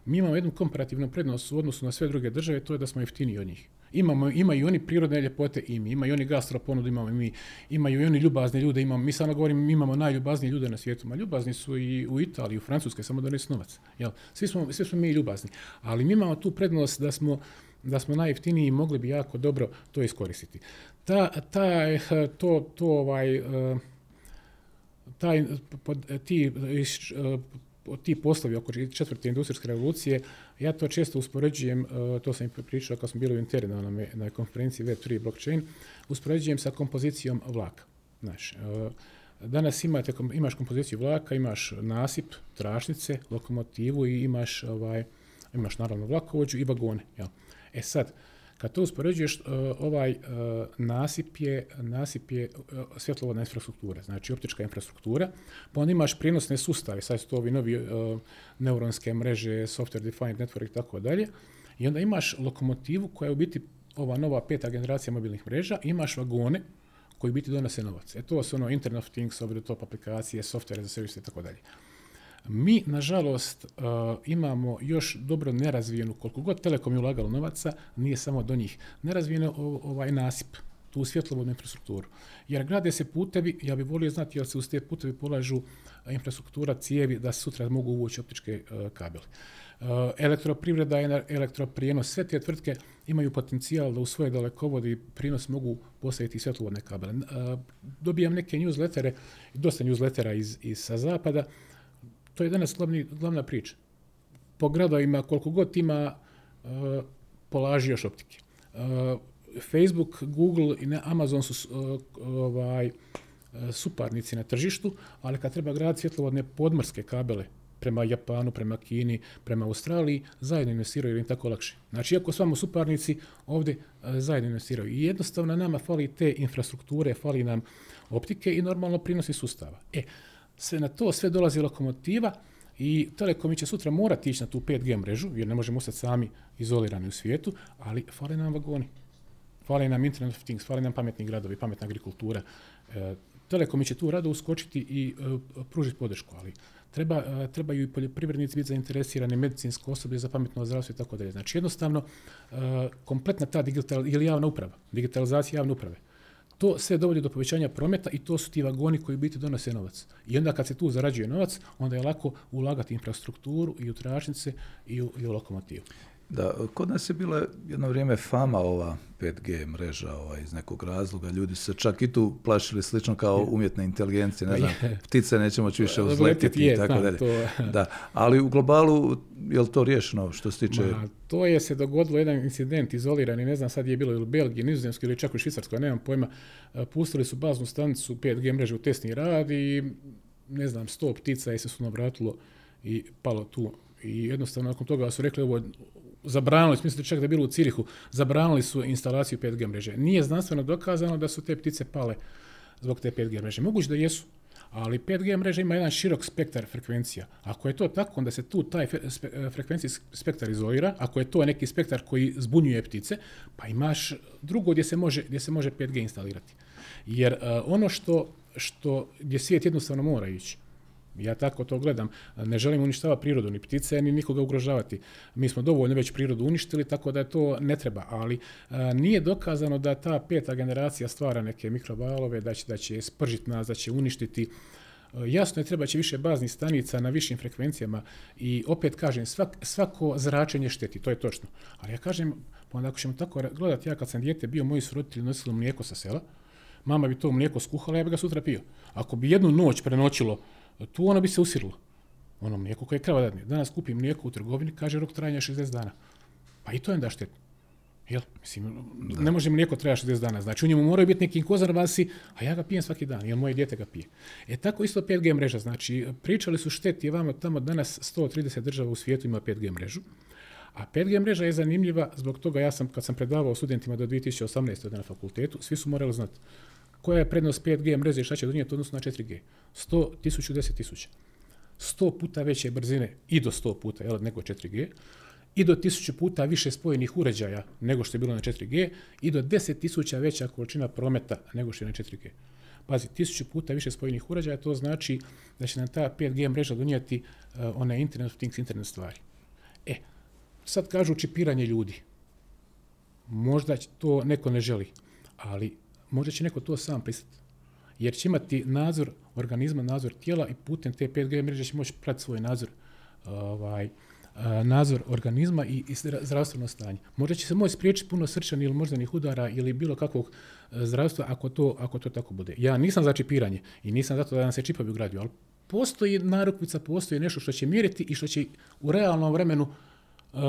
mi imamo jednu komparativnu prednost u odnosu na sve druge države, to je da smo jeftiniji od njih. Imamo, imaju i oni prirodne ljepote i mi, imaju i oni gastroponudu, imamo i mi, imaju i oni ljubazne ljude, imamo, mi samo govorimo, mi imamo najljubaznije ljude na svijetu, ma ljubazni su i u Italiji, u Francuskoj, samo dones novac. Jel? Svi smo, svi smo mi ljubazni, ali mi imamo tu prednost da smo, da smo najjeftiniji i mogli bi jako dobro to iskoristiti. Ta, ta, to, to ovaj, taj, ti, ti poslovi oko četvrte industrijske revolucije, ja to često uspoređujem, to sam i pričao kad sam bilo u interna na, na konferenciji web tri blockchain, uspoređujem sa kompozicijom vlaka. Znaš, danas imate, imaš kompoziciju vlaka, imaš nasip, tračnice, lokomotivu i imaš, ovaj, imaš naravno vlakovođu i vagone. Jel? E sad, kad to uspoređuješ, ovaj nasip je, nasip je svjetlovodna infrastruktura, znači optička infrastruktura, pa onda imaš prijenosne sustave, sad su to ovi novi uh, neuronske mreže, software defined network i tako dalje, i onda imaš lokomotivu koja je u biti ova nova peta generacija mobilnih mreža, imaš vagone koji u biti donose novac. E to su ono Internet of Things, over the top aplikacije, software za service i tako dalje. Mi, nažalost, imamo još dobro nerazvijenu, koliko god Telekom je ulagalo novaca, nije samo do njih, nerazvijeno ovaj nasip, tu svjetlovodnu infrastrukturu. Jer grade se putevi, ja bih volio znati jel se uz te putevi polažu infrastruktura, cijevi, da sutra mogu uvući optičke kabele. Elektroprivreda, elektroprijenos, sve te tvrtke imaju potencijal da u svoje dalekovode i prijenos mogu postaviti svjetlovodne kabele. Dobijam neke newslettere, dosta newslettera iz, iz sa zapada. To je danas glavni, glavna priča. Po gradovima koliko god ima uh, polaži još optike. Uh, Facebook, Google i Amazon su uh, ovaj, uh, suparnici na tržištu, ali kad treba graditi svjetlovodne podmorske kabele prema Japanu, prema Kini, prema Australiji, zajedno investiraju jer im tako lakše. Znači, iako smo suparnici, ovdje uh, zajedno investiraju. I jednostavno nama fali te infrastrukture, fali nam optike i normalno prinosi sustava. E, Sve na to, sve dolazi lokomotiva i Telekom će sutra morati ići na tu pet G mrežu, jer ne možemo ostati sami izolirani u svijetu, ali fale nam vagoni, fale nam Internet of Things, fale nam pametni gradovi, pametna agrikultura. E, Telekom će tu rado uskočiti i e, pružiti podršku, ali treba, e, trebaju i poljoprivrednici biti zainteresirani, medicinsko osoblje za pametno zdravstvo i tako dalje. Znači jednostavno, e, kompletna ta digital, ili javna uprava, digitalizacija javne uprave, to sve dovodi do povećanja prometa i to su ti vagoni koji biti donose novac. I onda kad se tu zarađuje novac, onda je lako ulagati infrastrukturu i u tračnice i u, i u lokomotivu. Da, kod nas je bila jedno vrijeme fama ova pet G mreža ova, iz nekog razloga. Ljudi se čak i tu plašili slično kao umjetna inteligencija, ne znam, ptice nećemo moći više uzletiti i tako dalje. Da, ali u globalu je li to riješeno što se tiče... Ma, to je se dogodilo jedan incident izolirani, ne znam sad je bilo ili u Belgiji, Nizozemskoj ili čak u Švicarskoj, nemam pojma, pustili su baznu stanicu pet G mreže u testni rad i ne znam, sto ptica je se su navratilo i palo tu. I jednostavno nakon toga su rekli ovo, zabranili, smislite čak da je bilo u Cirihu, zabranili su instalaciju pet G mreže. Nije znanstveno dokazano da su te ptice pale zbog te pet G mreže. Moguće da jesu, ali pet G mreža ima jedan širok spektar frekvencija. Ako je to tako, onda se tu taj frekvencijski spektar izolira, ako je to neki spektar koji zbunjuje ptice, pa imaš drugo gdje se može, gdje se može pet G instalirati. Jer uh, ono što, što gdje svijet jednostavno mora ići, ja tako to gledam, ne želim uništavati prirodu, ni ptice, ni nikoga ugrožavati. Mi smo dovoljno već prirodu uništili, tako da to ne treba, ali a, nije dokazano da ta peta generacija stvara neke mikrovalove, da će, da će spržiti nas, da će uništiti. A, jasno je, treba će više baznih stanica na višim frekvencijama i opet kažem, svak, svako zračenje šteti, to je točno. Ali ja kažem, pa onda ako ćemo tako gledati, ja kad sam dijete bio, moji su roditelji nosili mlijeko sa sela, mama bi to mlijeko skuhala, ja bi ga sutra pio. Ako bi jednu noć prenoćilo tu, ono bi se usirilo. Ono mlijeko koje je krava dadne. Danas kupim mlijeko u trgovini, kaže rok trajanja šezdeset dana. Pa i to je onda štetno. Jel? Mislim, ne može mi lijeko trajati šezdeset dana. Znači, u njemu moraju biti neki konzervansi, a ja ga pijem svaki dan, jer moje dijete ga pije. E tako isto pet G mreža. Znači, pričali su šteti vama tamo danas sto trideset država u svijetu ima pet G mrežu. A pet G mreža je zanimljiva, zbog toga ja sam, kad sam predavao studentima do dvije tisuće osamnaeste na fakultetu, svi su morali znati koja je prednost pet G mreže i šta će donijeti odnosno na četiri G. sto, tisuću, deset tisuća. sto puta veće brzine i do sto puta jel, nego četiri G, i do tisuću puta više spojenih uređaja nego što je bilo na četiri G, i do deset tisuća veća količina prometa nego što je na četiri G. Pazi, tisuću puta više spojenih uređaja, to znači da će nam ta pet G mreža donijeti uh, onaj Internet of Things, internet stvari. E, sad kažu čipiranje ljudi. Možda to neko ne želi, ali možda će neko to sam pristati. Jer će imati nadzor organizma, nadzor tijela i putem te pet G mreže će moći pratiti svoj nadzor, ovaj, nadzor organizma i, i zdravstveno stanje. Možda će se moći spriječiti puno srčanih ili moždanih udara ili bilo kakvog zdravstva ako to, ako to tako bude. Ja nisam za čipiranje i nisam zato da nam se čipovi ugrađuju, ali postoji narukvica, postoji nešto što će mjeriti i što će u realnom vremenu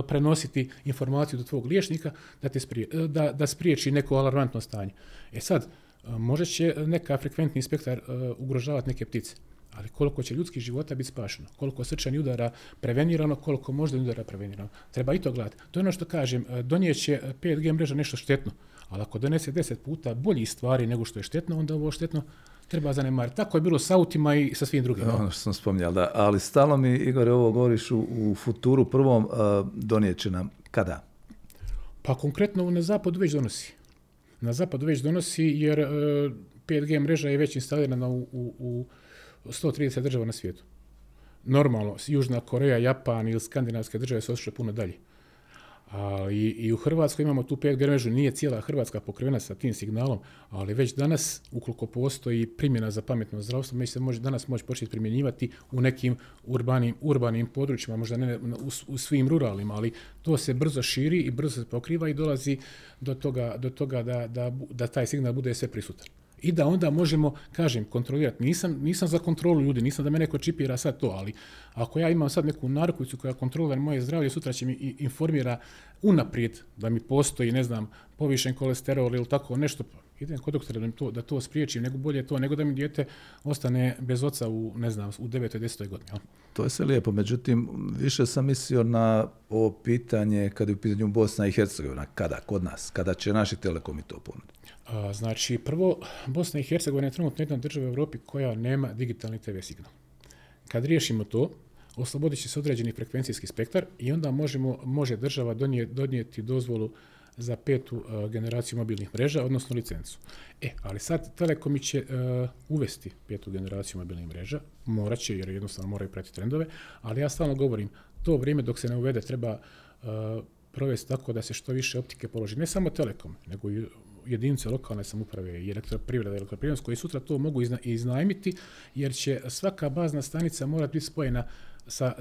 prenositi informaciju do tvog liječnika da, te sprije, da, da spriječi neko alarmantno stanje. E sad, možda će neka frekventni spektar ugrožavati neke ptice, ali koliko će ljudskih života biti spašeno, koliko srčanih udara prevenirano, koliko možda udara prevenirano. Treba i to gledati. To je ono što kažem, donijeće pet G mreža nešto štetno, ali ako donese deset puta boljih stvari nego što je štetno, onda ovo štetno treba zanemariti. Tako je bilo sa autima i sa svim drugim. Ono što sam spominjal, da. Ali stalo mi, Igor, ovo govoriš u, u futuru prvom, donijeće nam kada? Pa konkretno na zapadu već donosi. Na zapadu već donosi jer pet G mreža je već instalirana u, u, u sto trideset država na svijetu. Normalno, Južna Koreja, Japan ili skandinavske države su otišle puno dalje. A, i, i u Hrvatskoj imamo tu pet G mrežu, nije cijela Hrvatska pokrivena sa tim signalom, ali već danas, ukoliko postoji primjena za pametno zdravstvo, već se može, danas može početi primjenjivati u nekim urbanim, urbanim područjima, možda ne u, u svim ruralnim, ali to se brzo širi i brzo se pokriva i dolazi do toga, do toga da, da, da taj signal bude sve prisutan. I da onda možemo, kažem, kontrolirati. Nisam, nisam za kontrolu ljudi, nisam da me neko čipira sad to, ali ako ja imam sad neku narukvicu koja kontrolira moje zdravlje, sutra će mi informira unaprijed da mi postoji, ne znam, povišen kolesterol ili tako nešto. Idem kod doktora da, to, da to spriječim, nego bolje to, nego da mi dijete ostane bez oca u, ne znam, u devetoj, desetoj godini. Ja? To je sve lijepo, međutim, više sam mislio na ovo pitanje kada je u pitanju Bosna i Hercegovina. Kada? Kod nas? Kada će naši telekomi to ponuditi? A, znači, prvo, Bosna i Hercegovina je trenutno jedna država u Europi koja nema digitalni te ve signal. Kad riješimo to, oslobodit će se određeni frekvencijski spektar i onda možemo, može država donijeti dozvolu za petu uh, generaciju mobilnih mreža, odnosno licencu. E, ali sad telekomi će uh, uvesti petu generaciju mobilnih mreža, morat će jer jednostavno moraju pratiti trendove, ali ja stalno govorim, to vrijeme dok se ne uvede treba uh, provesti tako da se što više optike položi, ne samo telekom, nego i jedinice lokalne samouprave i elektroprivreda i elektroprivrednost koji sutra to mogu izna- iznajmiti jer će svaka bazna stanica morati biti spojena sa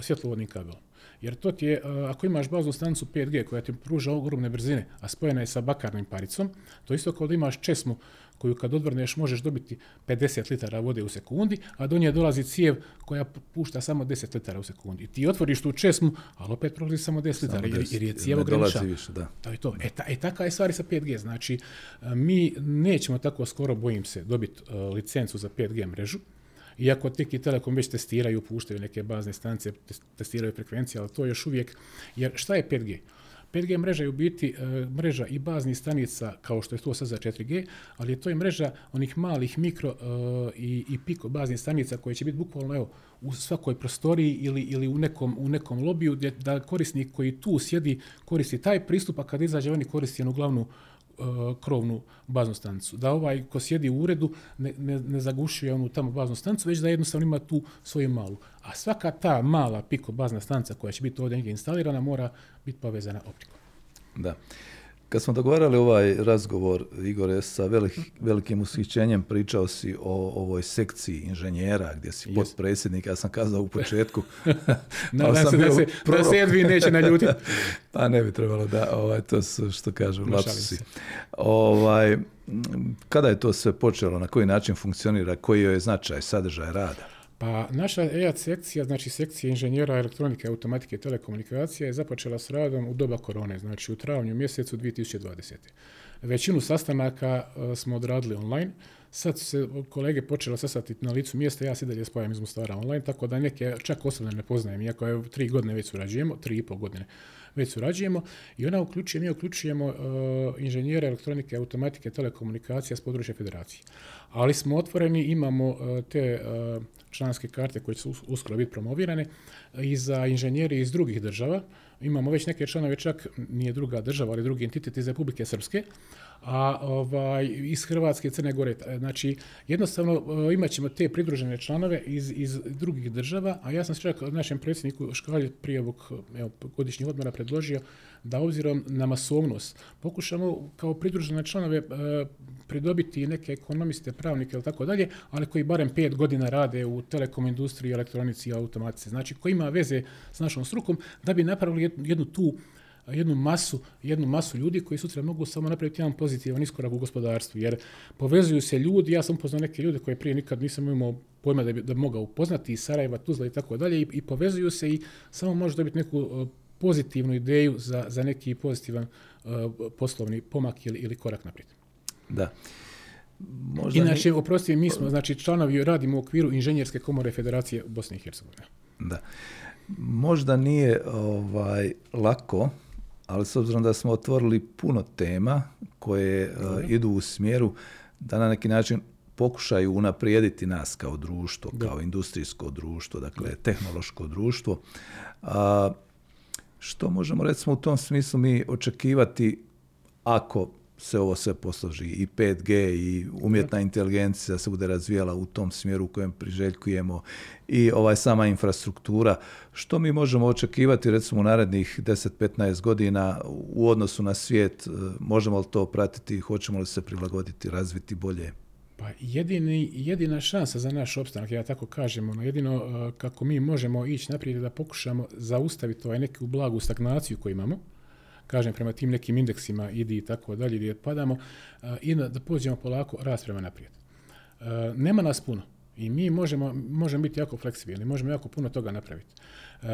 svjetlovodnim kabelom. Jer to ti je, ako imaš baznu stanicu pet G koja ti pruža ogromne brzine, a spojena je sa bakarnim paricom, to isto kao da imaš česmu koju kad odvrneš možeš dobiti pedeset litara vode u sekundi, a do nje dolazi cijev koja pušta samo deset litara u sekundi. I ti otvoriš tu česmu, ali opet prolazi samo deset litara jer, jer je cijev ograničan. To je to. E, ta, e taka je stvari sa pet G. Znači, mi nećemo tako skoro, bojim se, dobiti uh, licencu za pet G mrežu. Iako tek i Telekom već testiraju, puštaju neke bazne stanice, testiraju frekvencije, ali to je još uvijek, jer šta je pet G? pet G mreža je u biti mreža i baznih stanica, kao što je to sad za četiri G, ali je to i mreža onih malih mikro uh, i, i piko baznih stanica koje će biti bukvalno evo, u svakoj prostoriji ili, ili u, nekom, u nekom lobiju, gdje, da korisnik koji tu sjedi koristi taj pristup, a kad izađe oni koristi jednu glavnu krovnu baznu stanicu. Da ovaj ko sjedi u uredu ne, ne, ne zagušuje onu tamo baznu stanicu, već da jednostavno ima tu svoju malu. A svaka ta mala piko bazna stanica koja će biti ovdje negdje instalirana mora biti povezana optikom. Da. Kad smo dogovarali ovaj razgovor, Igore, sa velik, velikim ushićenjem pričao si o ovoj sekciji inženjera gdje si yes. potpredsjednik, ja sam kazao u početku. Nadam se da se, da se Edvin neće naljutiti. Pa ne bi trebalo da, ovaj, to su što kažu lapsusi. Ovaj, kada je to sve počelo, na koji način funkcionira, koji je značaj, sadržaj rada? Pa naša E A C sekcija, znači sekcija inženjera elektronike, automatike i telekomunikacija je započela s radom u doba korone, znači u travnju mjesecu dvije tisuće dvadesete. Većinu sastanaka smo odradili online. Sad se kolege počele sastati na licu mjesta, ja se dalje spajam iz Mostara online, tako da neke čak osobno ne poznajem, iako je tri godine već surađujemo, tri i pol godine već surađujemo i ona uključuje, mi uključujemo uh, inženjere elektronike, automatike, telekomunikacija s područja federacije. Ali smo otvoreni, imamo uh, te uh, članske karte koje su uskoro biti promovirane i za inženjeri iz drugih država. Imamo već neke članove, čak nije druga država, ali drugi entitet iz Republike Srpske, a ovaj, iz Hrvatske i Crne Gore. Znači, jednostavno imat ćemo te pridružene članove iz, iz drugih država, a ja sam čak našem predsjedniku Škalju prije ovog godišnjeg odmora predložio da obzirom na masovnost pokušamo kao pridružene članove e, pridobiti neke ekonomiste, pravnike ili tako dalje, ali koji barem pet godina rade u telekom industriji, elektronici i automatici. Znači, koji ima veze s našom strukom da bi napravili jednu tu jednu masu, jednu masu ljudi koji sutra mogu samo napraviti jedan pozitivan iskorak u gospodarstvu, jer povezuju se ljudi, ja sam upoznao neke ljude koje prije nikad nisam imao pojma da bi da mogao upoznati, iz Sarajeva, Tuzla i tako dalje, i povezuju se i samo može dobiti neku pozitivnu ideju za, za neki pozitivan uh, poslovni pomak ili, ili korak naprijed. Da. Možda Inače, mi... oprosti, mi smo, znači članovi radimo u okviru Inženjerske komore Federacije Bosne i Hercegovine. Da. Možda nije ovaj, lako, ali s obzirom da smo otvorili puno tema koje uh, idu u smjeru da na neki način pokušaju unaprijediti nas kao društvo, da. Kao industrijsko društvo, dakle tehnološko društvo. Uh, što možemo recimo u tom smislu mi očekivati ako se ovo sve posloži i pet G i umjetna inteligencija se bude razvijala u tom smjeru u kojem priželjkujemo i ovaj sama infrastruktura. Što mi možemo očekivati recimo u narednih deset do petnaest godina u odnosu na svijet? Možemo li to pratiti? Hoćemo li se prilagoditi, razviti bolje? Pa jedini, jedina šansa za naš opstanak, ja tako kažem, ono, jedino kako mi možemo ići naprijed da pokušamo zaustaviti ovaj neku blagu stagnaciju koju imamo, kažem prema tim nekim indeksima I D i tako dalje gdje padamo i da pođemo polako rast prema naprijed. Nema nas puno i mi možemo, možemo biti jako fleksibilni, možemo jako puno toga napraviti.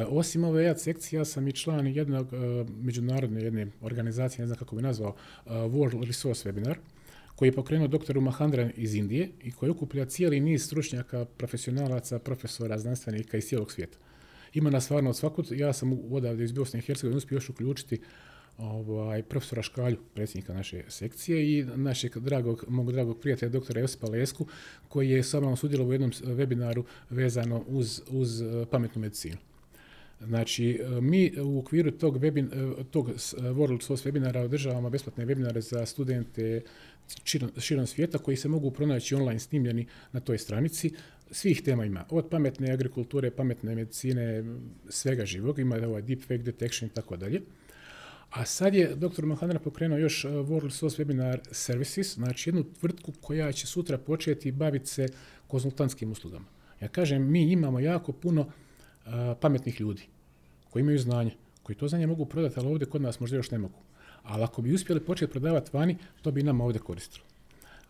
Osim ove E A C sekcije, ja sam i član jednog međunarodne jedne organizacije, ne znam kako bi nazvao, World Resource Webinar, koji je pokrenuo doktoru Mahandra iz Indije i koji okuplja cijeli niz stručnjaka, profesionalaca, profesora, znanstvenika iz cijelog svijeta. Ima nas stvarno od svakud, ja sam odavde iz Bosne i Hercegovine uspio još uključiti Ovaj, profesora Škalju, predsjednika naše sekcije i našeg dragog, mog dragog prijatelja doktora Josipa Lesku koji je sa mnom sudjelovao u jednom webinaru vezano uz, uz pametnu medicinu. Znači, mi u okviru tog, webin, tog World Source Webinara održavamo besplatne webinare za studente širom, širom svijeta koji se mogu pronaći online snimljeni na toj stranici. Svih tema ima, od pametne agrikulture, pametne medicine, svega živog, ima ovaj deepfake detection i tako dalje. A sad je doktor Mahandra pokrenuo još World Source Webinar Services, znači jednu tvrtku koja će sutra početi baviti se konzultantskim uslugama. Ja kažem, mi imamo jako puno uh, pametnih ljudi koji imaju znanje, koji to znanje mogu prodati, ali ovdje kod nas možda još ne mogu. Ali ako bi uspjeli početi prodavati vani, to bi nama ovdje koristilo.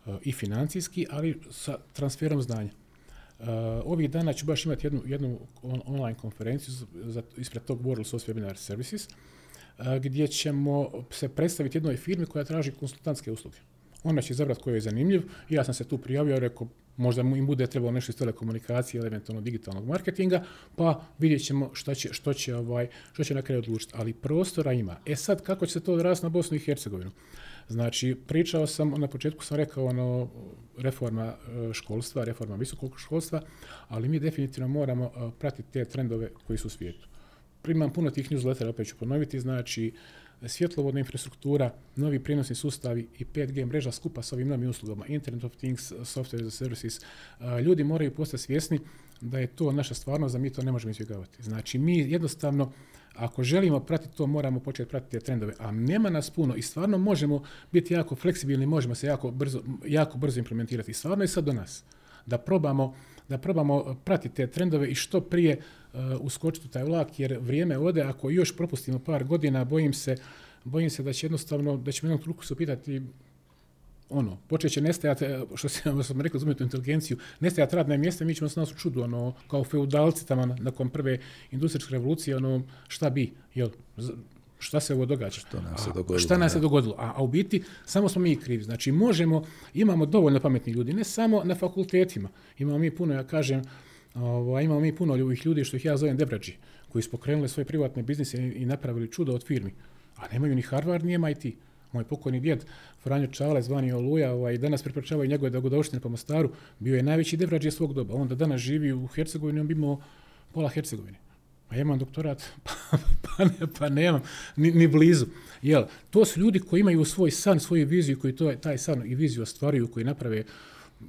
Uh, I financijski, ali sa transferom znanja. Uh, ovih dana ću baš imati jednu, jednu on- online konferenciju za, ispred tog World Source Webinar Services, gdje ćemo se predstaviti jednoj firmi koja traži konsultantske usluge. Ona će izabrati koji je zanimljiv. Ja sam se tu prijavio, rekao možda im bude trebalo nešto iz telekomunikacije ili eventualno digitalnog marketinga, pa vidjet ćemo što će, što će, ovaj, što će na kraju odlučiti. Ali prostora ima. E sad, kako će se to odrasti na Bosnu i Hercegovinu? Znači, pričao sam, na početku sam rekao ono, reforma školstva, reforma visokog školstva, ali mi definitivno moramo pratiti te trendove koji su u svijetu. Primam puno tih newslettera, opet ću ponoviti, znači svjetlovodna infrastruktura, novi prijenosni sustavi i pet G mreža skupa s ovim novim uslugama, Internet of Things, Software as a Services. Ljudi moraju postati svjesni da je to naša stvarnost, da mi to ne možemo izbjegavati. Znači mi jednostavno, ako želimo pratiti to, moramo početi pratiti te trendove, a nema nas puno i stvarno možemo biti jako fleksibilni, možemo se jako brzo, jako brzo implementirati. I stvarno je sad do nas da probamo da probamo pratiti te trendove i što prije uh, uskočiti u taj vlak, jer vrijeme ode, ako još propustimo par godina, bojim se, bojim se da će jednostavno, da ćemo jednom trenutku se pitati ono, počet će nestajati, što sam rekao za umjetnu inteligenciju, nestajati radne mjesta, mi ćemo se nas u čudu, ono, kao feudalci tamo nakon prve industrijske revolucije, ono, šta bi, jel, šta se ovo događa? Šta nam se dogodilo? A, šta nam se dogodilo? A, a u biti, samo smo mi krivi. Znači, možemo, imamo dovoljno pametnih ljudi, ne samo na fakultetima. Imamo mi puno, ja kažem, ovo, imamo mi puno ovih ljudi, što ih ja zovem debrađi, koji su pokrenuli svoje privatne biznise i, i napravili čuda od firmi. A nemaju ni Harvard, ni em i te. Moj pokojni djed, Franjo Čale, zvani Oluja, ovaj, danas prepričavaju njegove dogodovštine po Mostaru, bio je najveći debrađe svog doba. On da danas živi u Hercegovini, on bi imao pola Hercegovine. Pa ja imam doktorat, pa, pa, ne, pa nemam, ni, ni blizu. Jel, to su ljudi koji imaju svoj san, svoju viziju, koji to, taj san i viziju ostvaruju, koji naprave,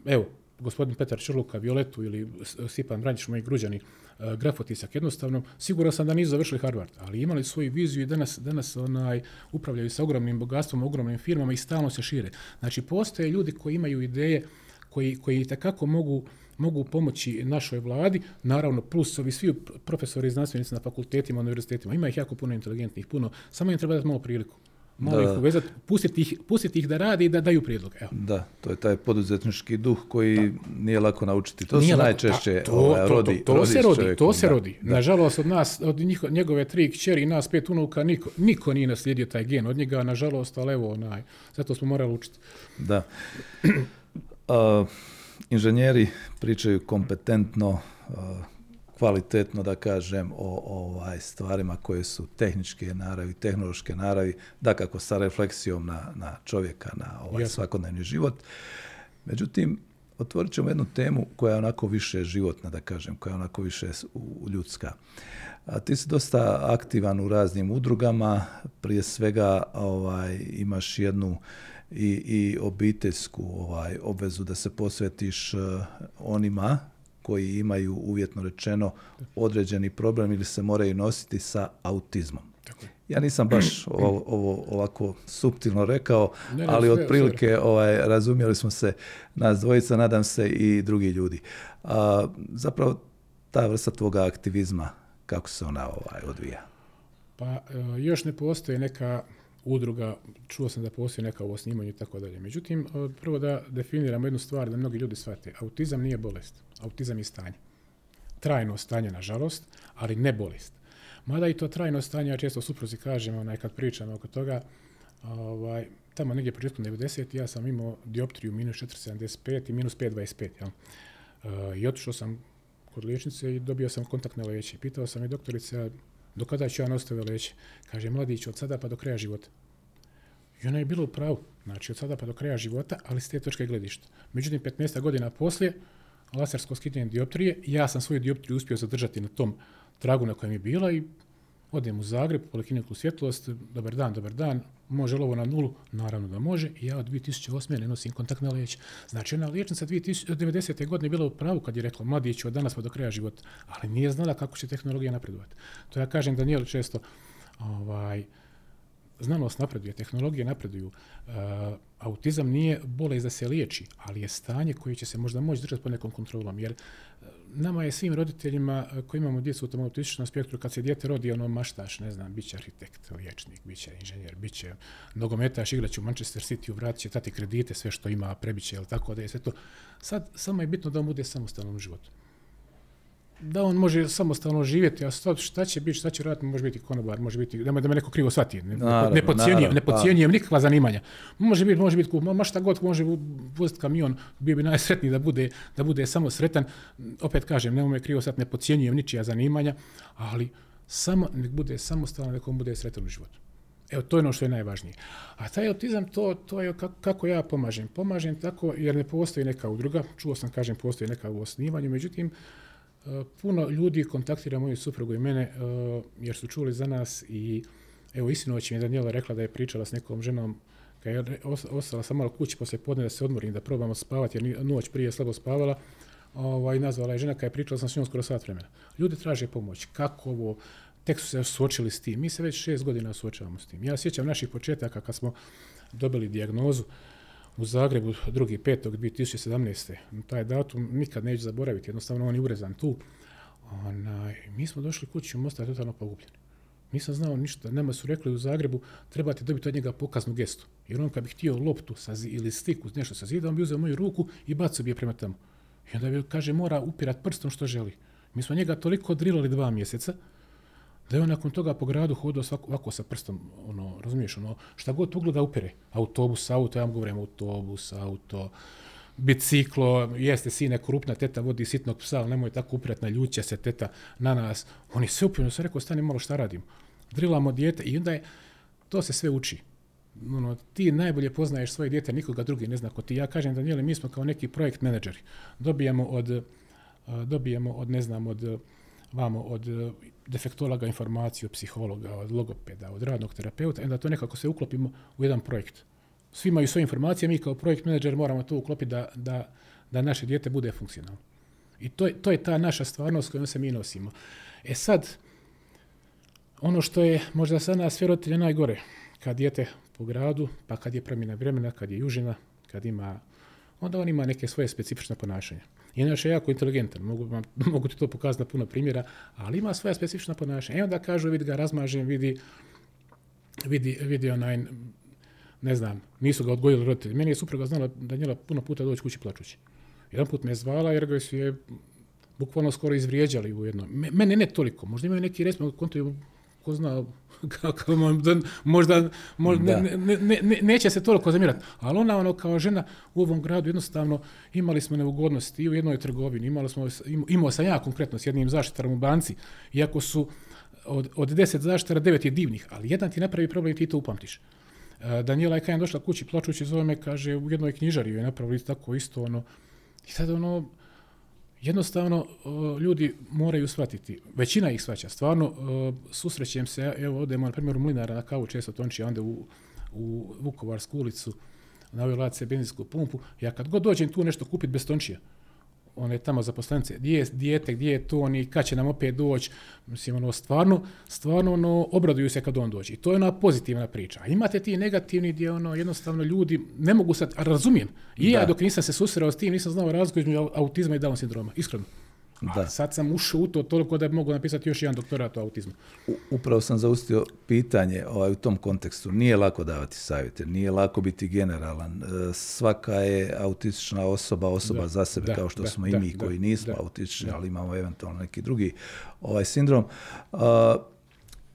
evo, gospodin Petar Čurluka, Violetu ili Sipan Branić, moji gruđani, uh, grafotisak, jednostavno, siguran sam da nisu završili Harvard, ali imali svoju viziju i danas, danas onaj, upravljaju sa ogromnim bogatstvom, ogromnim firmama i stalno se šire. Znači, postoje ljudi koji imaju ideje koji, koji itekako mogu, mogu pomoći našoj vladi, naravno, plus ovi svi profesori i znanstvenici na fakultetima, univerzitetima, ima ih jako puno inteligentnih, puno, samo im treba dati malo priliku. Malo da. Ih uvezati, pustiti ih, pustiti ih da rade i da daju prijedlog. Evo. Da, to je taj poduzetnički duh koji da. Nije lako naučiti. To nije se lako, najčešće to, ovaj, rodi. To, to, to se rodi, čovjekom, to se da. rodi. Da. Nažalost, od nas, od njihove, njegove tri kćeri i nas pet unuka, niko, niko nije naslijedio taj gen od njega, nažalost, ali evo, onaj, zato smo morali učiti. Da. Uh, inženjeri pričaju kompetentno, uh, kvalitetno, da kažem, o, o ovaj, stvarima koje su tehničke naravi, tehnološke naravi, dakako sa refleksijom na, na čovjeka, na ovaj Jasne. svakodnevni život. Međutim, otvorit ćemo jednu temu koja je onako više životna, da kažem, koja je onako više ljudska. A ti si dosta aktivan u raznim udrugama, prije svega ovaj, imaš jednu i, i obiteljsku ovaj, obvezu da se posvetiš uh, onima koji imaju, uvjetno rečeno, određeni problem ili se moraju nositi sa autizmom. Ja nisam baš ovo, ovo ovako suptilno rekao, ne, ne, ali otprilike ovaj, razumjeli smo se nas dvojica, nadam se i drugi ljudi. A, zapravo, ta vrsta tvoga aktivizma, kako se ona ovaj, odvija? Pa, još ne postoji neka udruga, čuo sam da postoji neka ovo snimanje i tako dalje. Međutim, prvo da definiramo jednu stvar da mnogi ljudi shvate. Autizam nije bolest. Autizam je stanje. Trajno stanje, nažalost, ali ne bolest. Mada i to trajno stanje, ja često supruzi kažem, onaj, kad pričam oko toga, ovaj, tamo negdje početkom devedesetih ja sam imao dioptriju minus četiri sedamdeset pet i minus pet dvadeset pet. Ja. E, I otišao sam kod liječnice i dobio sam kontaktne leće. Pitao sam i doktorica, do kada ću ja nastavio leći? Kaže, mladić, od sada pa do kraja života. I ona je bila u pravu. Znači, od sada pa do kraja života, ali s te točke gledišta. Međutim, petnaest godina poslije, lasersko skidanje dioptrije, ja sam svoju dioptriju uspio zadržati na tom tragu na kojem je bila i odem u Zagreb, polikliniku Svjetlost, dobar dan, dobar dan, može li ovo na nulu? Naravno da može. I ja od dvije tisuće osme ne nosim kontaktne leće. Znači, ona liječnica devedesete godine bila u pravu kad je rekla, mladiću, od danas pa do kraja života, ali nije znala kako će tehnologija napredovati. To ja kažem Danijelu često, ovaj, znanost napreduje, tehnologije napreduju, uh, autizam nije bolest da se liječi, ali je stanje koje će se možda moći držati pod nekom kontrolom, jer nama je svim roditeljima koji imamo djecu u tom autističnom spektru, kad se dijete rodi, ono maštaš, ne znam, bit će arhitekt, liječnik, bit će inženjer, bit će nogometaš, igrač u Manchester City, vratit će tati kredite, sve što ima, prebit će, jel tako da je sve to. Sad, samo je bitno da on bude samostalan u životu. Da on može samostalno živjeti, a sad šta će biti, šta će raditi, može biti konobar, može biti, da me, da me neko krivo shvati, ne, naravno, ne podcjenjujem, ne podcjenjujem nikakva zanimanja. Može biti, može biti, ma šta god, može voziti kamion, bio bi najsretniji da bude, da bude samo sretan. Opet kažem, ne me krivo shvati, ne podcjenjujem ničija zanimanja, ali samo nek bude samostalan, nek on bude sretan u životu. Evo, to je ono što je najvažnije. A taj autizam, to, to je kako, kako ja pomažem. Pomažem tako jer ne postoji neka udruga, čuo sam, kažem, postoji neka u osnivanju, međutim, puno ljudi kontaktira moju suprugu i mene uh, jer su čuli za nas i evo istinoć mi je Danijela rekla da je pričala s nekom ženom kad je ostala sam malo kući poslije podne da se odmorim, da probamo spavati jer noć prije je slabo spavala. Ovaj, nazvala je žena kad je pričala sam s njom skoro sat vremena. Ljudi traže pomoć. Kako ovo? Tek su se suočili s tim. Mi se već šest godina suočavamo s tim. Ja sjećam naših početaka kad smo dobili dijagnozu u Zagrebu drugi petog dvije tisuće sedamnaeste. Taj datum nikad neću zaboraviti, jednostavno on je urezan tu. Ona, mi smo došli kući u Mostar totalno pogubljeni. Nisam znao ništa, nama su rekli u Zagrebu trebate dobiti od njega pokaznu gestu. Jer on kad bi htio loptu sa zi, ili stiku, nešto sa zida, on bi uzeo moju ruku i bacio bi je prema tamo. I onda bi, kaže, mora upirati prstom što želi. Mi smo njega toliko drilali dva mjeseca, da je on nakon toga po gradu hodao svako, ovako sa prstom, ono, razumiješ, ono, šta god ugleda upere. Autobus, auto, ja mu govorim autobus, auto, biciklo, jeste sine, krupna, teta vodi sitnog psa, ali nemoj tako upirati, naljuće se teta na nas. On je sve upirno, sam rekao, stani malo šta radim. Drilamo dijete i onda je, to se sve uči. Ono, ti najbolje poznaješ svoje dijete, nikoga drugi ne zna ko ti. Ja kažem, Danijeli, mi smo kao neki projekt menadžeri. Dobijemo od, dobijemo od, ne znam, od, vamo, od defektologa informaciju, psihologa, od logopeda, od radnog terapeuta, onda to nekako se uklopimo u jedan projekt. Svi imaju svoje informacije, mi kao projekt menadžer moramo to uklopiti da, da, da naše dijete bude funkcionalno. I to je, to je ta naša stvarnost kojom se mi nosimo. E sad, ono što je možda za nas sve roditelje najgore, kad dijete po gradu, pa kad je promjena vremena, kad je južina, kad ima, onda on ima neke svoje specifične ponašanja. I on je jako inteligentan, mogu, mogu ti to pokazati na puno primjera, ali ima svoja specifična ponašanja. I onda kažu, vidi ga razmažem, vidi, vidi, vidi onaj, ne znam, nisu ga odgojili roditelji. Meni je supruga znala Danijela puno puta doći kući plačući. Jedan put me zvala jer ga su je bukvalno skoro izvrijeđali u jednom. Mene ne toliko, možda imaju neki resmi konto, ko zna, kako, možda, možda ne, ne, ne, ne, neće se toliko zamirati. Ali ona ono, kao žena u ovom gradu jednostavno imali smo neugodnosti i u jednoj trgovini. Imali smo, imao sam ja konkretno s jednim zaštitarom u banci, iako su od, od deset zaštitara devet je divnih, ali jedan ti napravi problem i ti to upamtiš. Danijela je kada je došla kući plačući, zove me, kaže, u jednoj knjižari je napravili tako isto, ono, i sad ono, jednostavno ljudi moraju shvatiti, većina ih shvaća, stvarno susrećem se, evo odemo na primjer u Mlinara na kavu često Tonči, onda u, u Vukovarsku ulicu, na ovoj lace benzinsku pumpu, ja kad god dođem tu nešto kupiti bez Tončija, on je tamo zaposlenice, gdje je dijete, gdje je to, ni kad će nam opet doći, mislim, ono, stvarno, stvarno, ono, obraduju se kad on dođe. I to je ona pozitivna priča. A imate ti negativni gdje, ono, jednostavno ljudi ne mogu sad, razumijem, i da. Ja dok nisam se susreo s tim, nisam znao razliku između autizma i Down sindroma, iskreno. Da. Sad sam ušao u to toliko da mogu napisati još jedan doktorat o autizmu. U, upravo sam zaustio pitanje ovaj, u tom kontekstu. Nije lako davati savjete, nije lako biti generalan. Svaka je autistična osoba, osoba da, za sebe, da, kao što da, smo da, i mi da, koji nismo da, autistični, da, ali imamo eventualno neki drugi ovaj sindrom. A,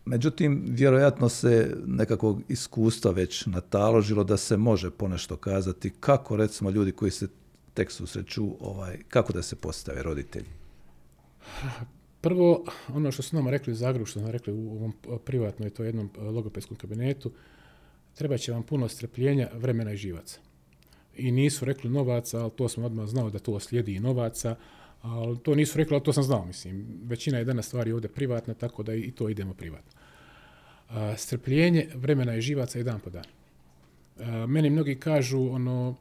međutim, vjerojatno se nekakvog iskustva već nataložilo da se može ponešto kazati kako, recimo, ljudi koji se tek susreću, ovaj, kako da se postave roditelji. Prvo, ono što su nama rekli u Zagrebu, što su nam rekli u ovom privatnom i to jednom logopedskom kabinetu, treba će vam puno strpljenja, vremena i živaca. I nisu rekli novaca, ali to sam odmah znao da to slijedi i novaca, ali to nisu rekli, ali to sam znao, mislim. Većina je danas stvari ovdje privatna, tako da i to idemo privatno. Strpljenje, vremena i živaca jedan po dan. Meni mnogi kažu, ono,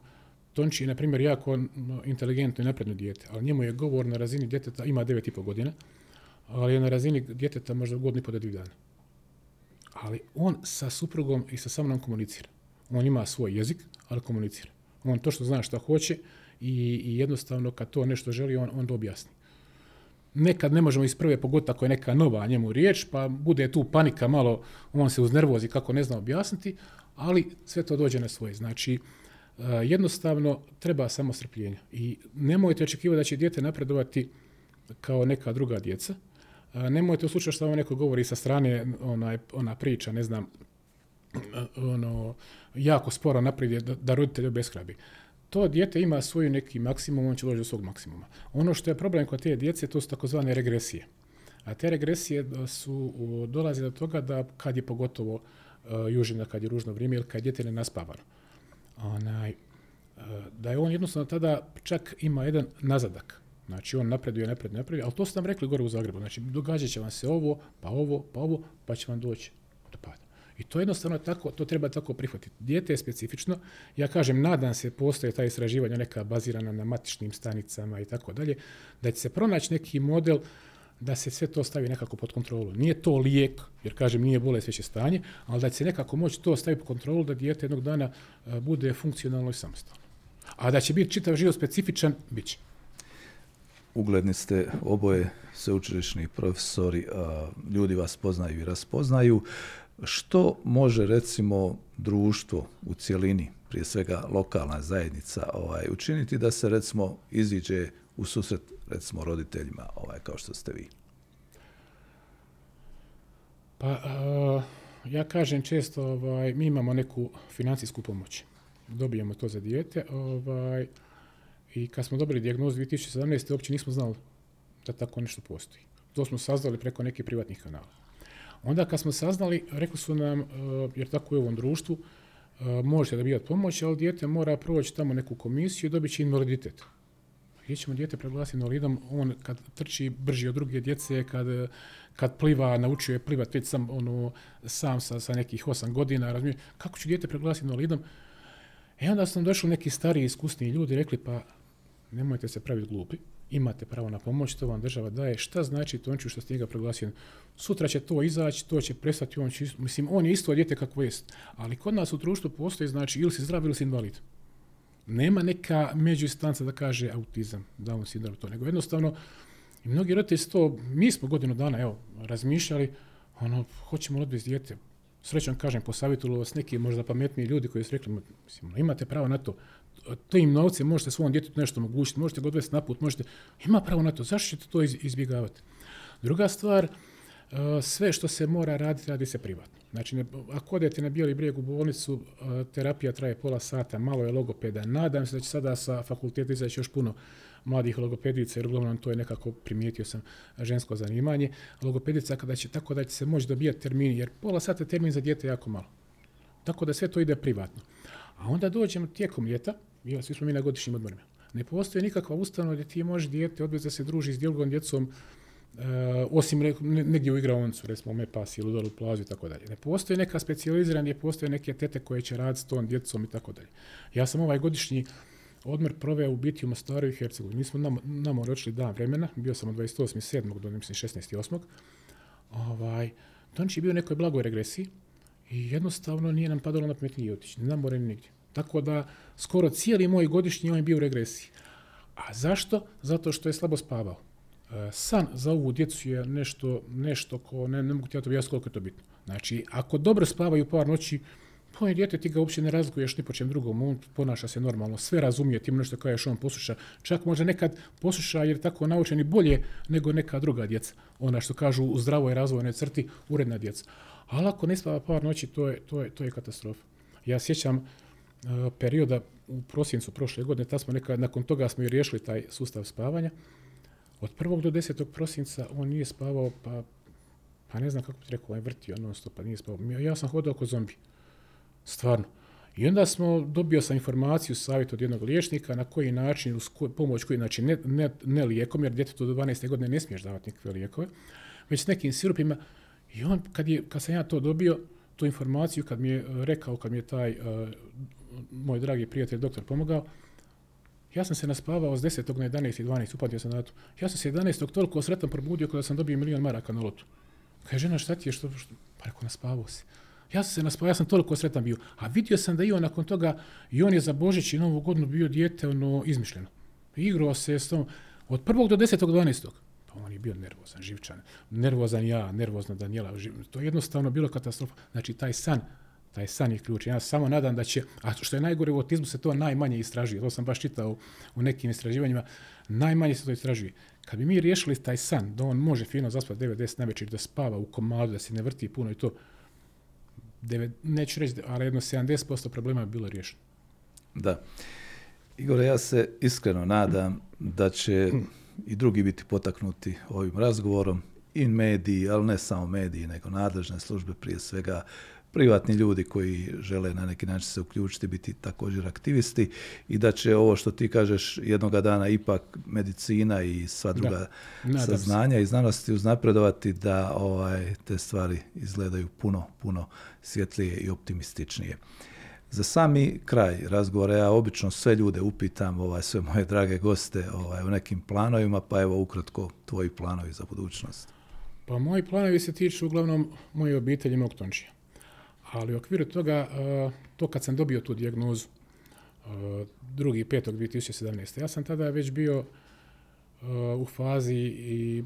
Tonči je, na primjer, jako inteligentno i napredno dijete, ali njemu je govor na razini djeteta, ima devet i pol godina, ali je na razini djeteta možda godinu i po do dvije dana. Ali on sa suprugom i sa sa mnom komunicira. On ima svoj jezik, ali komunicira. On to što zna šta hoće i, i jednostavno kad to nešto želi, on, on to objasni. Nekad ne možemo iz prve pogotovo ako je neka nova njemu riječ, pa bude tu panika malo, on se uznervozi kako ne zna objasniti, ali sve to dođe na svoje. Znači, Uh, jednostavno treba samo strpljenja i nemojte očekivati da će dijete napredovati kao neka druga djeca. Uh, nemojte u slučaju što vam neko govori sa strane, ona, ona priča, ne znam, ono, jako sporo naprijed da, da roditelj obeshrabi. To dijete ima svoj neki maksimum, on će doći do svog maksimuma. Ono što je problem kod te djece, to su takozvane regresije. A te regresije su, dolaze do toga da kad je pogotovo uh, južina, kad je ružno vrijeme ili kad je dijete ne naspavano. Onaj, da je on jednostavno tada čak ima jedan nazadak. Znači on napreduje, napreduje, napreduje, ali to su nam rekli gore u Zagrebu. Znači događat će vam se ovo, pa ovo, pa ovo, pa će vam doći do pada. I to jednostavno tako, to treba tako prihvatiti. Dijete je specifično, ja kažem, nadam se postoje ta istraživanja neka bazirana na matičnim stanicama i tako dalje, da će se pronaći neki model da se sve to stavi nekako pod kontrolu. Nije to lijek, jer kažem nije bolest već je stanje, ali da će se nekako moći to staviti pod kontrolu da dijete jednog dana bude funkcionalno i samostalno. A da će biti čitav život specifičan, bit će. ugledni ste oboje sveučilišni profesori, ljudi vas poznaju i raspoznaju. Što može, recimo, društvo u cjelini, prije svega lokalna zajednica, ovaj, učiniti da se, recimo, iziđe u susret, recimo, roditeljima, ovaj, kao što ste vi? Pa, a, ja kažem često, ovaj, mi imamo neku financijsku pomoć. Dobijemo to za dijete. Ovaj, I kad smo dobili dijagnozu dvije tisuće sedamnaeste. uopće nismo znali da tako nešto postoji. To smo saznali preko nekih privatnih kanala. Onda kad smo saznali, rekli su nam, jer tako je u ovom društvu, možete dobivati pomoć, ali dijete mora proći tamo neku komisiju i dobit će invaliditet. Gdje ćemo dijete proglasiti invalidom, on kad trči brži od druge djece, kad, kad pliva, naučio je plivati već sam, ono, sam sa, sa nekih osam godina, razumije, kako ću dijete proglasiti invalidom? E onda su nam došli neki stariji iskusni ljudi i rekli, pa nemojte se praviti glupi, imate pravo na pomoć, to vam država daje. Šta znači Tonču što ste njega proglasili? Sutra će to izaći, to će prestati, on će, mislim, on je isto dijete kako jest. Ali kod nas u društvu postoji, znači, ili si zdrav ili si invalid. Nema neka međuinstanca da kaže autizam, Down sindrom, to, nego jednostavno, i mnogi roditelji to, mi smo godinu dana, evo, razmišljali, ono, hoćemo odvesti dijete. Srećom, kažem, posavjetuju vas neki možda pametniji ljudi koji su rekli, mislim, imate pravo na to. Tim novcem možete svom djetetu nešto omogućiti, možete ga odvesti na put, možete, ima pravo na to, zašto ćete to izbjegavati? Druga stvar, sve što se mora raditi, radi se privatno. Znači, ako odete na Bijeli brijeg u bolnicu, terapija traje pola sata, malo je logopeda. Nadam se da će sada sa fakulteta izaći još puno mladih logopedica, jer uglavnom to je nekako, primijetio sam, žensko zanimanje. Logopedica kada će, tako da će se moći dobijati termini, jer pola sata termin za dijete jako malo. Tako da sve to ide privatno. A onda dođemo tijekom ljeta, ja, svi smo mi na godišnjim odmorima. Ne postoji nikakva ustanova gdje ti može dijete odvesti da se druži s drugom djecom, e, osim negdje u igraoncu, recimo u Mepas ili dole u plazu i tako dalje. Ne postoji neka specijalizirana, ne postoje neke tete koje će raditi s tom djecom i tako dalje. Ja sam ovaj godišnji odmor proveo u biti u Mostaru i Hercegovini. Mi smo nam, nam odročili dan vremena, bio sam od dvadeset osmi sedmog do šesnaestog osmog Ovaj, Tonči je bio u nekoj blagoj regresiji i jednostavno nije nam padalo na pamet nije otići, ne more nigdje. Tako da skoro cijeli moj godišnji on je bio u regresiji. A zašto? Zato što je slabo spavao. San za ovu djecu je nešto, nešto ko ne, ne mogu ti ja to objasniti koliko je to bitno. Znači, ako dobro spavaju par noći, pa je dijete, ti ga uopće ne razlikuješ ni po čem drugom, on ponaša se normalno, sve razumije, ti mu nešto kažeš, on posluša, čak možda nekad posluša jer tako naučen i bolje nego neka druga djeca. Ona što kažu u zdravoj razvojnoj crti, uredna djeca. Ali ako ne spava par noći, to je, to je, to je katastrofa. Ja sjećam perioda u prosincu prošle godine, tad smo neka, nakon toga smo i riješili taj sustav spavanja. Od prvog do desetog prosinca on nije spavao, pa, pa ne znam kako bi rekao, on je vrtio non stop, pa nije spavao. Ja sam hodao oko zombi, stvarno. I onda smo, dobio sam informaciju, savjet od jednog liječnika na koji način, uz koj, pomoć koji, znači ne, ne, ne lijekom, jer djetetu do dvanaeste godine ne smiješ davati nikakve lijekove, već s nekim sirupima. I on, kad, je, kad sam ja to dobio, tu informaciju, kad mi je rekao, kad mi je taj uh, moj dragi prijatelj doktor pomogao, ja sam se naspavao s desetog na jedanaesti i dvanaesti, upamtio sam na to. Ja sam se jedanaestog toliko sretan probudio kada sam dobio milion maraka na lotu. Kaže, žena, šta ti je, što, što? Pa rekao, naspavao si. Ja sam se naspavao, ja sam toliko sretan bio. A vidio sam da i on nakon toga, i on je za Božić i Novu godinu bio dijete, ono, izmišljeno. Igrao se s tom, od prvog do desetog dvanaestog. Pa on je bio nervozan, živčan. Nervozan ja, nervozna Danijela. To je jednostavno bilo katastrofa. Znači, taj san, taj san je ključan. Ja samo nadam da će, a što je najgore u autizmu se to najmanje istražuje, to sam baš čitao u nekim istraživanjima, najmanje se to istražuje. Kad bi mi riješili taj san, da on može fino zaspati devet do deset na večer, da spava u komadu, da se ne vrti puno i to, devet, neću reći, ali jedno sedamdeset posto problema je bilo riješeno. Da. Igore, ja se iskreno nadam da će i drugi biti potaknuti ovim razgovorom, i mediji, ali ne samo mediji, nego nadležne službe, prije svega privatni ljudi koji žele na neki način se uključiti, biti također aktivisti, i da će ovo što ti kažeš jednoga dana ipak medicina i sva druga da, saznanja se i znanosti uznapredovati da ovaj, te stvari izgledaju puno, puno svjetlije i optimističnije. Za sami kraj razgovora ja obično sve ljude upitam, ovaj, sve moje drage goste, ovaj, o nekim planovima, pa evo ukratko tvoji planovi za budućnost. Pa moji planovi se tiču uglavnom moje obitelji i mog Tončija. Ali u okviru toga, to kad sam dobio tu dijagnozu, drugi petog dvije tisuće sedamnaeste. Ja sam tada već bio u fazi i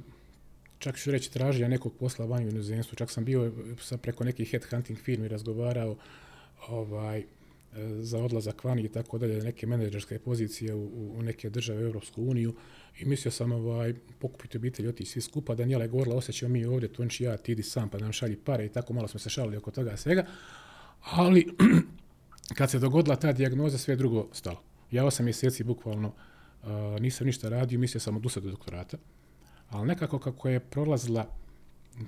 čak ću reći tražio nekog posla van u inozemstvu. Čak sam bio sam preko nekih headhunting firmi razgovarao ovaj, za odlazak van i tako dalje, neke menadžerske pozicije u, u neke države u Europsku uniju i mislio sam ovaj, pokupiti obitelj, otići svi skupa. Danijela je govorila, osjećamo mi ovdje, Tonči, ja, ti idi sam pa nam šalji pare i tako malo smo se šalili oko toga svega. Ali kad se dogodila ta dijagnoza, sve drugo stalo. Ja osam mjeseci bukvalno uh, nisam ništa radio, mislio sam odustati do doktorata. Ali nekako kako je prolazila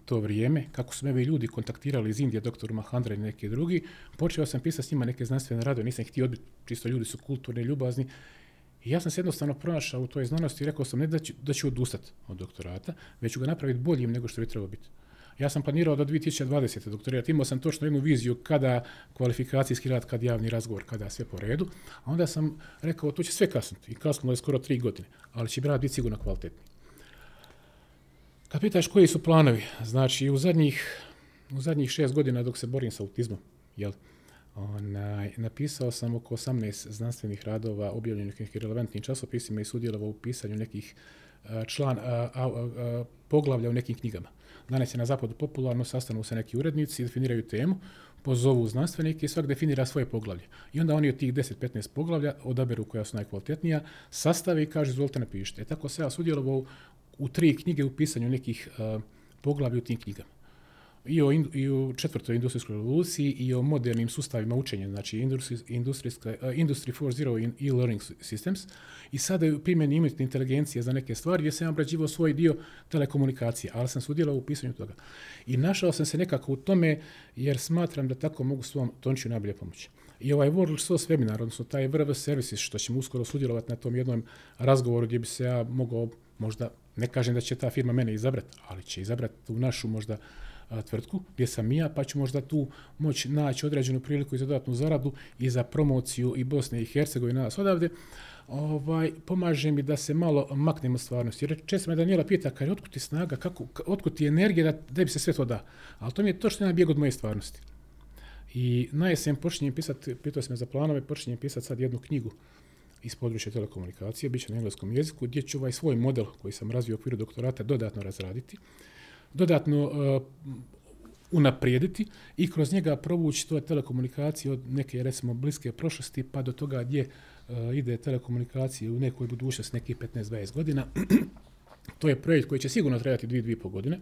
to vrijeme, kako su me vi ljudi kontaktirali iz Indije, doktor Mahandra i neki drugi, počeo sam pisati s njima neke znanstvene radove, nisam htio odbiti, čisto ljudi su kulturni, ljubazni. I ja sam se jednostavno pronašao u toj znanosti i rekao sam ne da ću, da ću odustati od doktorata, već ću ga napraviti boljim nego što bi trebao biti. Ja sam planirao do dvije tisuće dvadesete doktorirati, imao sam točno jednu viziju kada kvalifikacijski rad, kad javni razgovor, kada sve po redu, a onda sam rekao to će sve kasniti i kasnilo je skoro tri godine, ali će rad biti sigurno kvalitetni. Kad pitaš koji su planovi, znači u zadnjih, u zadnjih šest godina dok se borim sa autizmom, jel, onaj, napisao sam oko osamnaest znanstvenih radova objavljenih u nekim relevantnim časopisima i sudjelovao u pisanju nekih član, a, a, a, poglavlja u nekim knjigama. Danas je na zapadu popularno, sastanu se neki urednici, definiraju temu, pozovu znanstvenike i svak definira svoje poglavlje. I onda oni od tih deset do petnaest poglavlja odaberu koja su najkvalitetnija, sastave i kažu izvolite napišite. E tako se ja sudjelovao u tri knjige u pisanju nekih uh, poglavlja u tim knjigama. I o, in, i o četvrtoj industrijskoj revoluciji i o modernim sustavima učenja, znači industri, industrijska, uh, Industry four point zero i e-learning systems. I sada je u primjeni umjetne inteligencije za neke stvari gdje sam obrađivao svoj dio telekomunikacije, ali sam sudjelovao u pisanju toga. I našao sam se nekako u tome jer smatram da tako mogu svom Tončiju najbolje pomoći. I ovaj World Resource Webinar, odnosno taj W R V Services, što ćemo uskoro sudjelovati na tom jednom razgovoru gdje bi se ja mogao možda, ne kažem da će ta firma mene izabrati, ali će izabrati tu našu možda a, tvrtku gdje sam ja, pa ću možda tu moći naći određenu priliku i za dodatnu zaradu i za promociju i Bosne i Hercegovine nas odavde. Ovaj, pomaže mi da se malo maknem od stvarnosti. Jer često me Danijela pita, kaj, otkud ti snaga, kako, otkud ti energija da, da bi se sve to da. Ali to mi je točno jedan bijeg od moje stvarnosti. I najesen počinjem pisati, pitao sam me za planove, počinjem pisati sad jednu knjigu iz područja telekomunikacije, bit će na engleskom jeziku, gdje ću ovaj svoj model koji sam razvio u okviru doktorata dodatno razraditi, dodatno uh, unaprijediti i kroz njega provući to telekomunikacije od neke, recimo, bliske prošlosti pa do toga gdje uh, ide telekomunikacije u nekoj budućnosti nekih petnaest do dvadeset godina. To je projekt koji će sigurno trajati dvije do dvije i pol godine,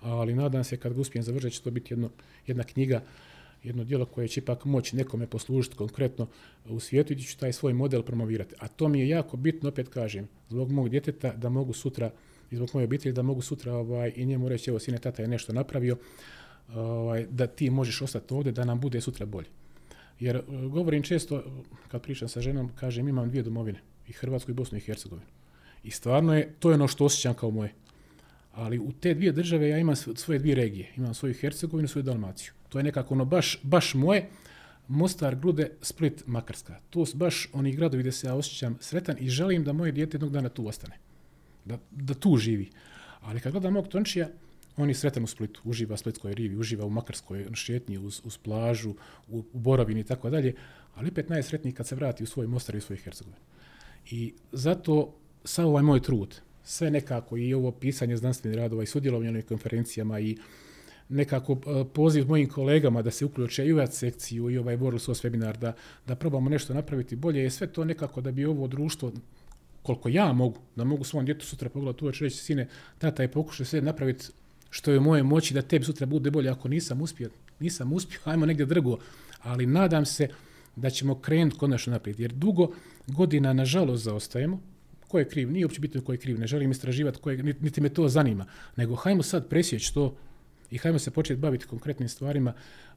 ali nadam se kad ga uspijem završiti će to biti jedno, jedna knjiga, jedno djelo koje će ipak moći nekome poslužiti konkretno u svijetu i ću taj svoj model promovirati. A to mi je jako bitno, opet kažem, zbog mog djeteta da mogu sutra, i zbog moje obitelji da mogu sutra ovaj, i njemu reći evo sine, tata je nešto napravio, ovaj, da ti možeš ostati ovdje, da nam bude sutra bolje. Jer govorim često, kad pričam sa ženom, kažem imam dvije domovine, i Hrvatsku i Bosnu i Hercegovinu. I stvarno je, to je ono što osjećam kao moje. Ali u te dvije države ja imam svoje dvije regije, imam svoju Hercegovinu i svoju Dalmaciju. To je nekako ono baš, baš moje, Mostar, Grude, Split, Makarska. To su baš oni gradovi gdje se ja osjećam sretan i želim da moje dijete jednog dana tu ostane, da, da tu živi. Ali kad gledam mog Tončija, on je sretan u Splitu, uživa u Splitskoj rivi, uživa u Makarskoj šetnji, uz, uz plažu, u, u boravini i tako dalje, ali opet najsretniji kad se vrati u svoj Mostar i u svoju Hercegovinu. I zato sav ovaj moj trud, sve nekako i ovo pisanje znanstvenih radova i sudjelovanje u konferencijama i nekako poziv mojim kolegama da se uključe i u sekciju i ovaj World Source Webinar, da, da probamo nešto napraviti bolje, je sve to nekako da bi ovo društvo, koliko ja mogu, da mogu svom djetu sutra pogledati uveč reći, sine, tata je pokušao sve napraviti što je u moje moći da tebi sutra bude bolje, ako nisam uspio, nisam uspio, ajmo negdje drugo, ali nadam se da ćemo krenuti konačno naprijed, jer dugo godina nažalost zaostajemo. Ko je kriv? Nije uopće bitno ko je kriv, ne želim istraživati, ko je, niti me to zanima, nego hajmo sad presjeći to i hajmo se početi baviti konkretnim stvarima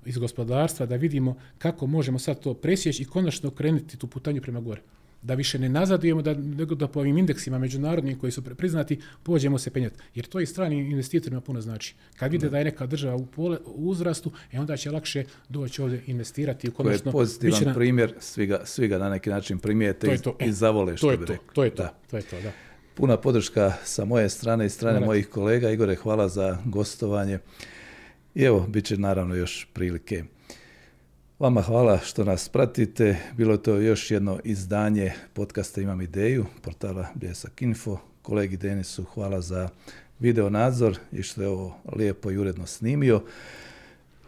iz gospodarstva, da vidimo kako možemo sad to presjeći i konačno krenuti tu putanju prema gore. Da više ne nazadujemo, da, da po ovim indeksima međunarodnim koji su priznati, pođemo se penjati. Jer to i stranim investitorima puno znači. Kad vide da je neka država u, pole, u uzrastu, e onda će lakše doći ovdje investirati. Konačno, to je pozitivan na... primjer, svi ga, svi ga na neki način primijete i, to. i zavole što bi rekao. To je to, da. to je to, da. Puna podrška sa moje strane i strane Hvala. mojih kolega. Igore, hvala za gostovanje. I evo, bit će naravno još prilike. Vama hvala što nas pratite. Bilo je to još jedno izdanje podcasta Imam ideju, portala Bljesak.info, kolegi Denisu hvala za video nadzor i što je ovo lijepo i uredno snimio.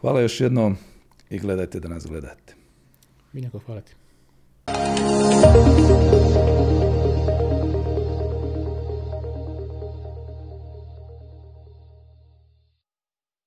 Hvala još jednom i gledajte da nas gledate. Vinjako, hvala ti.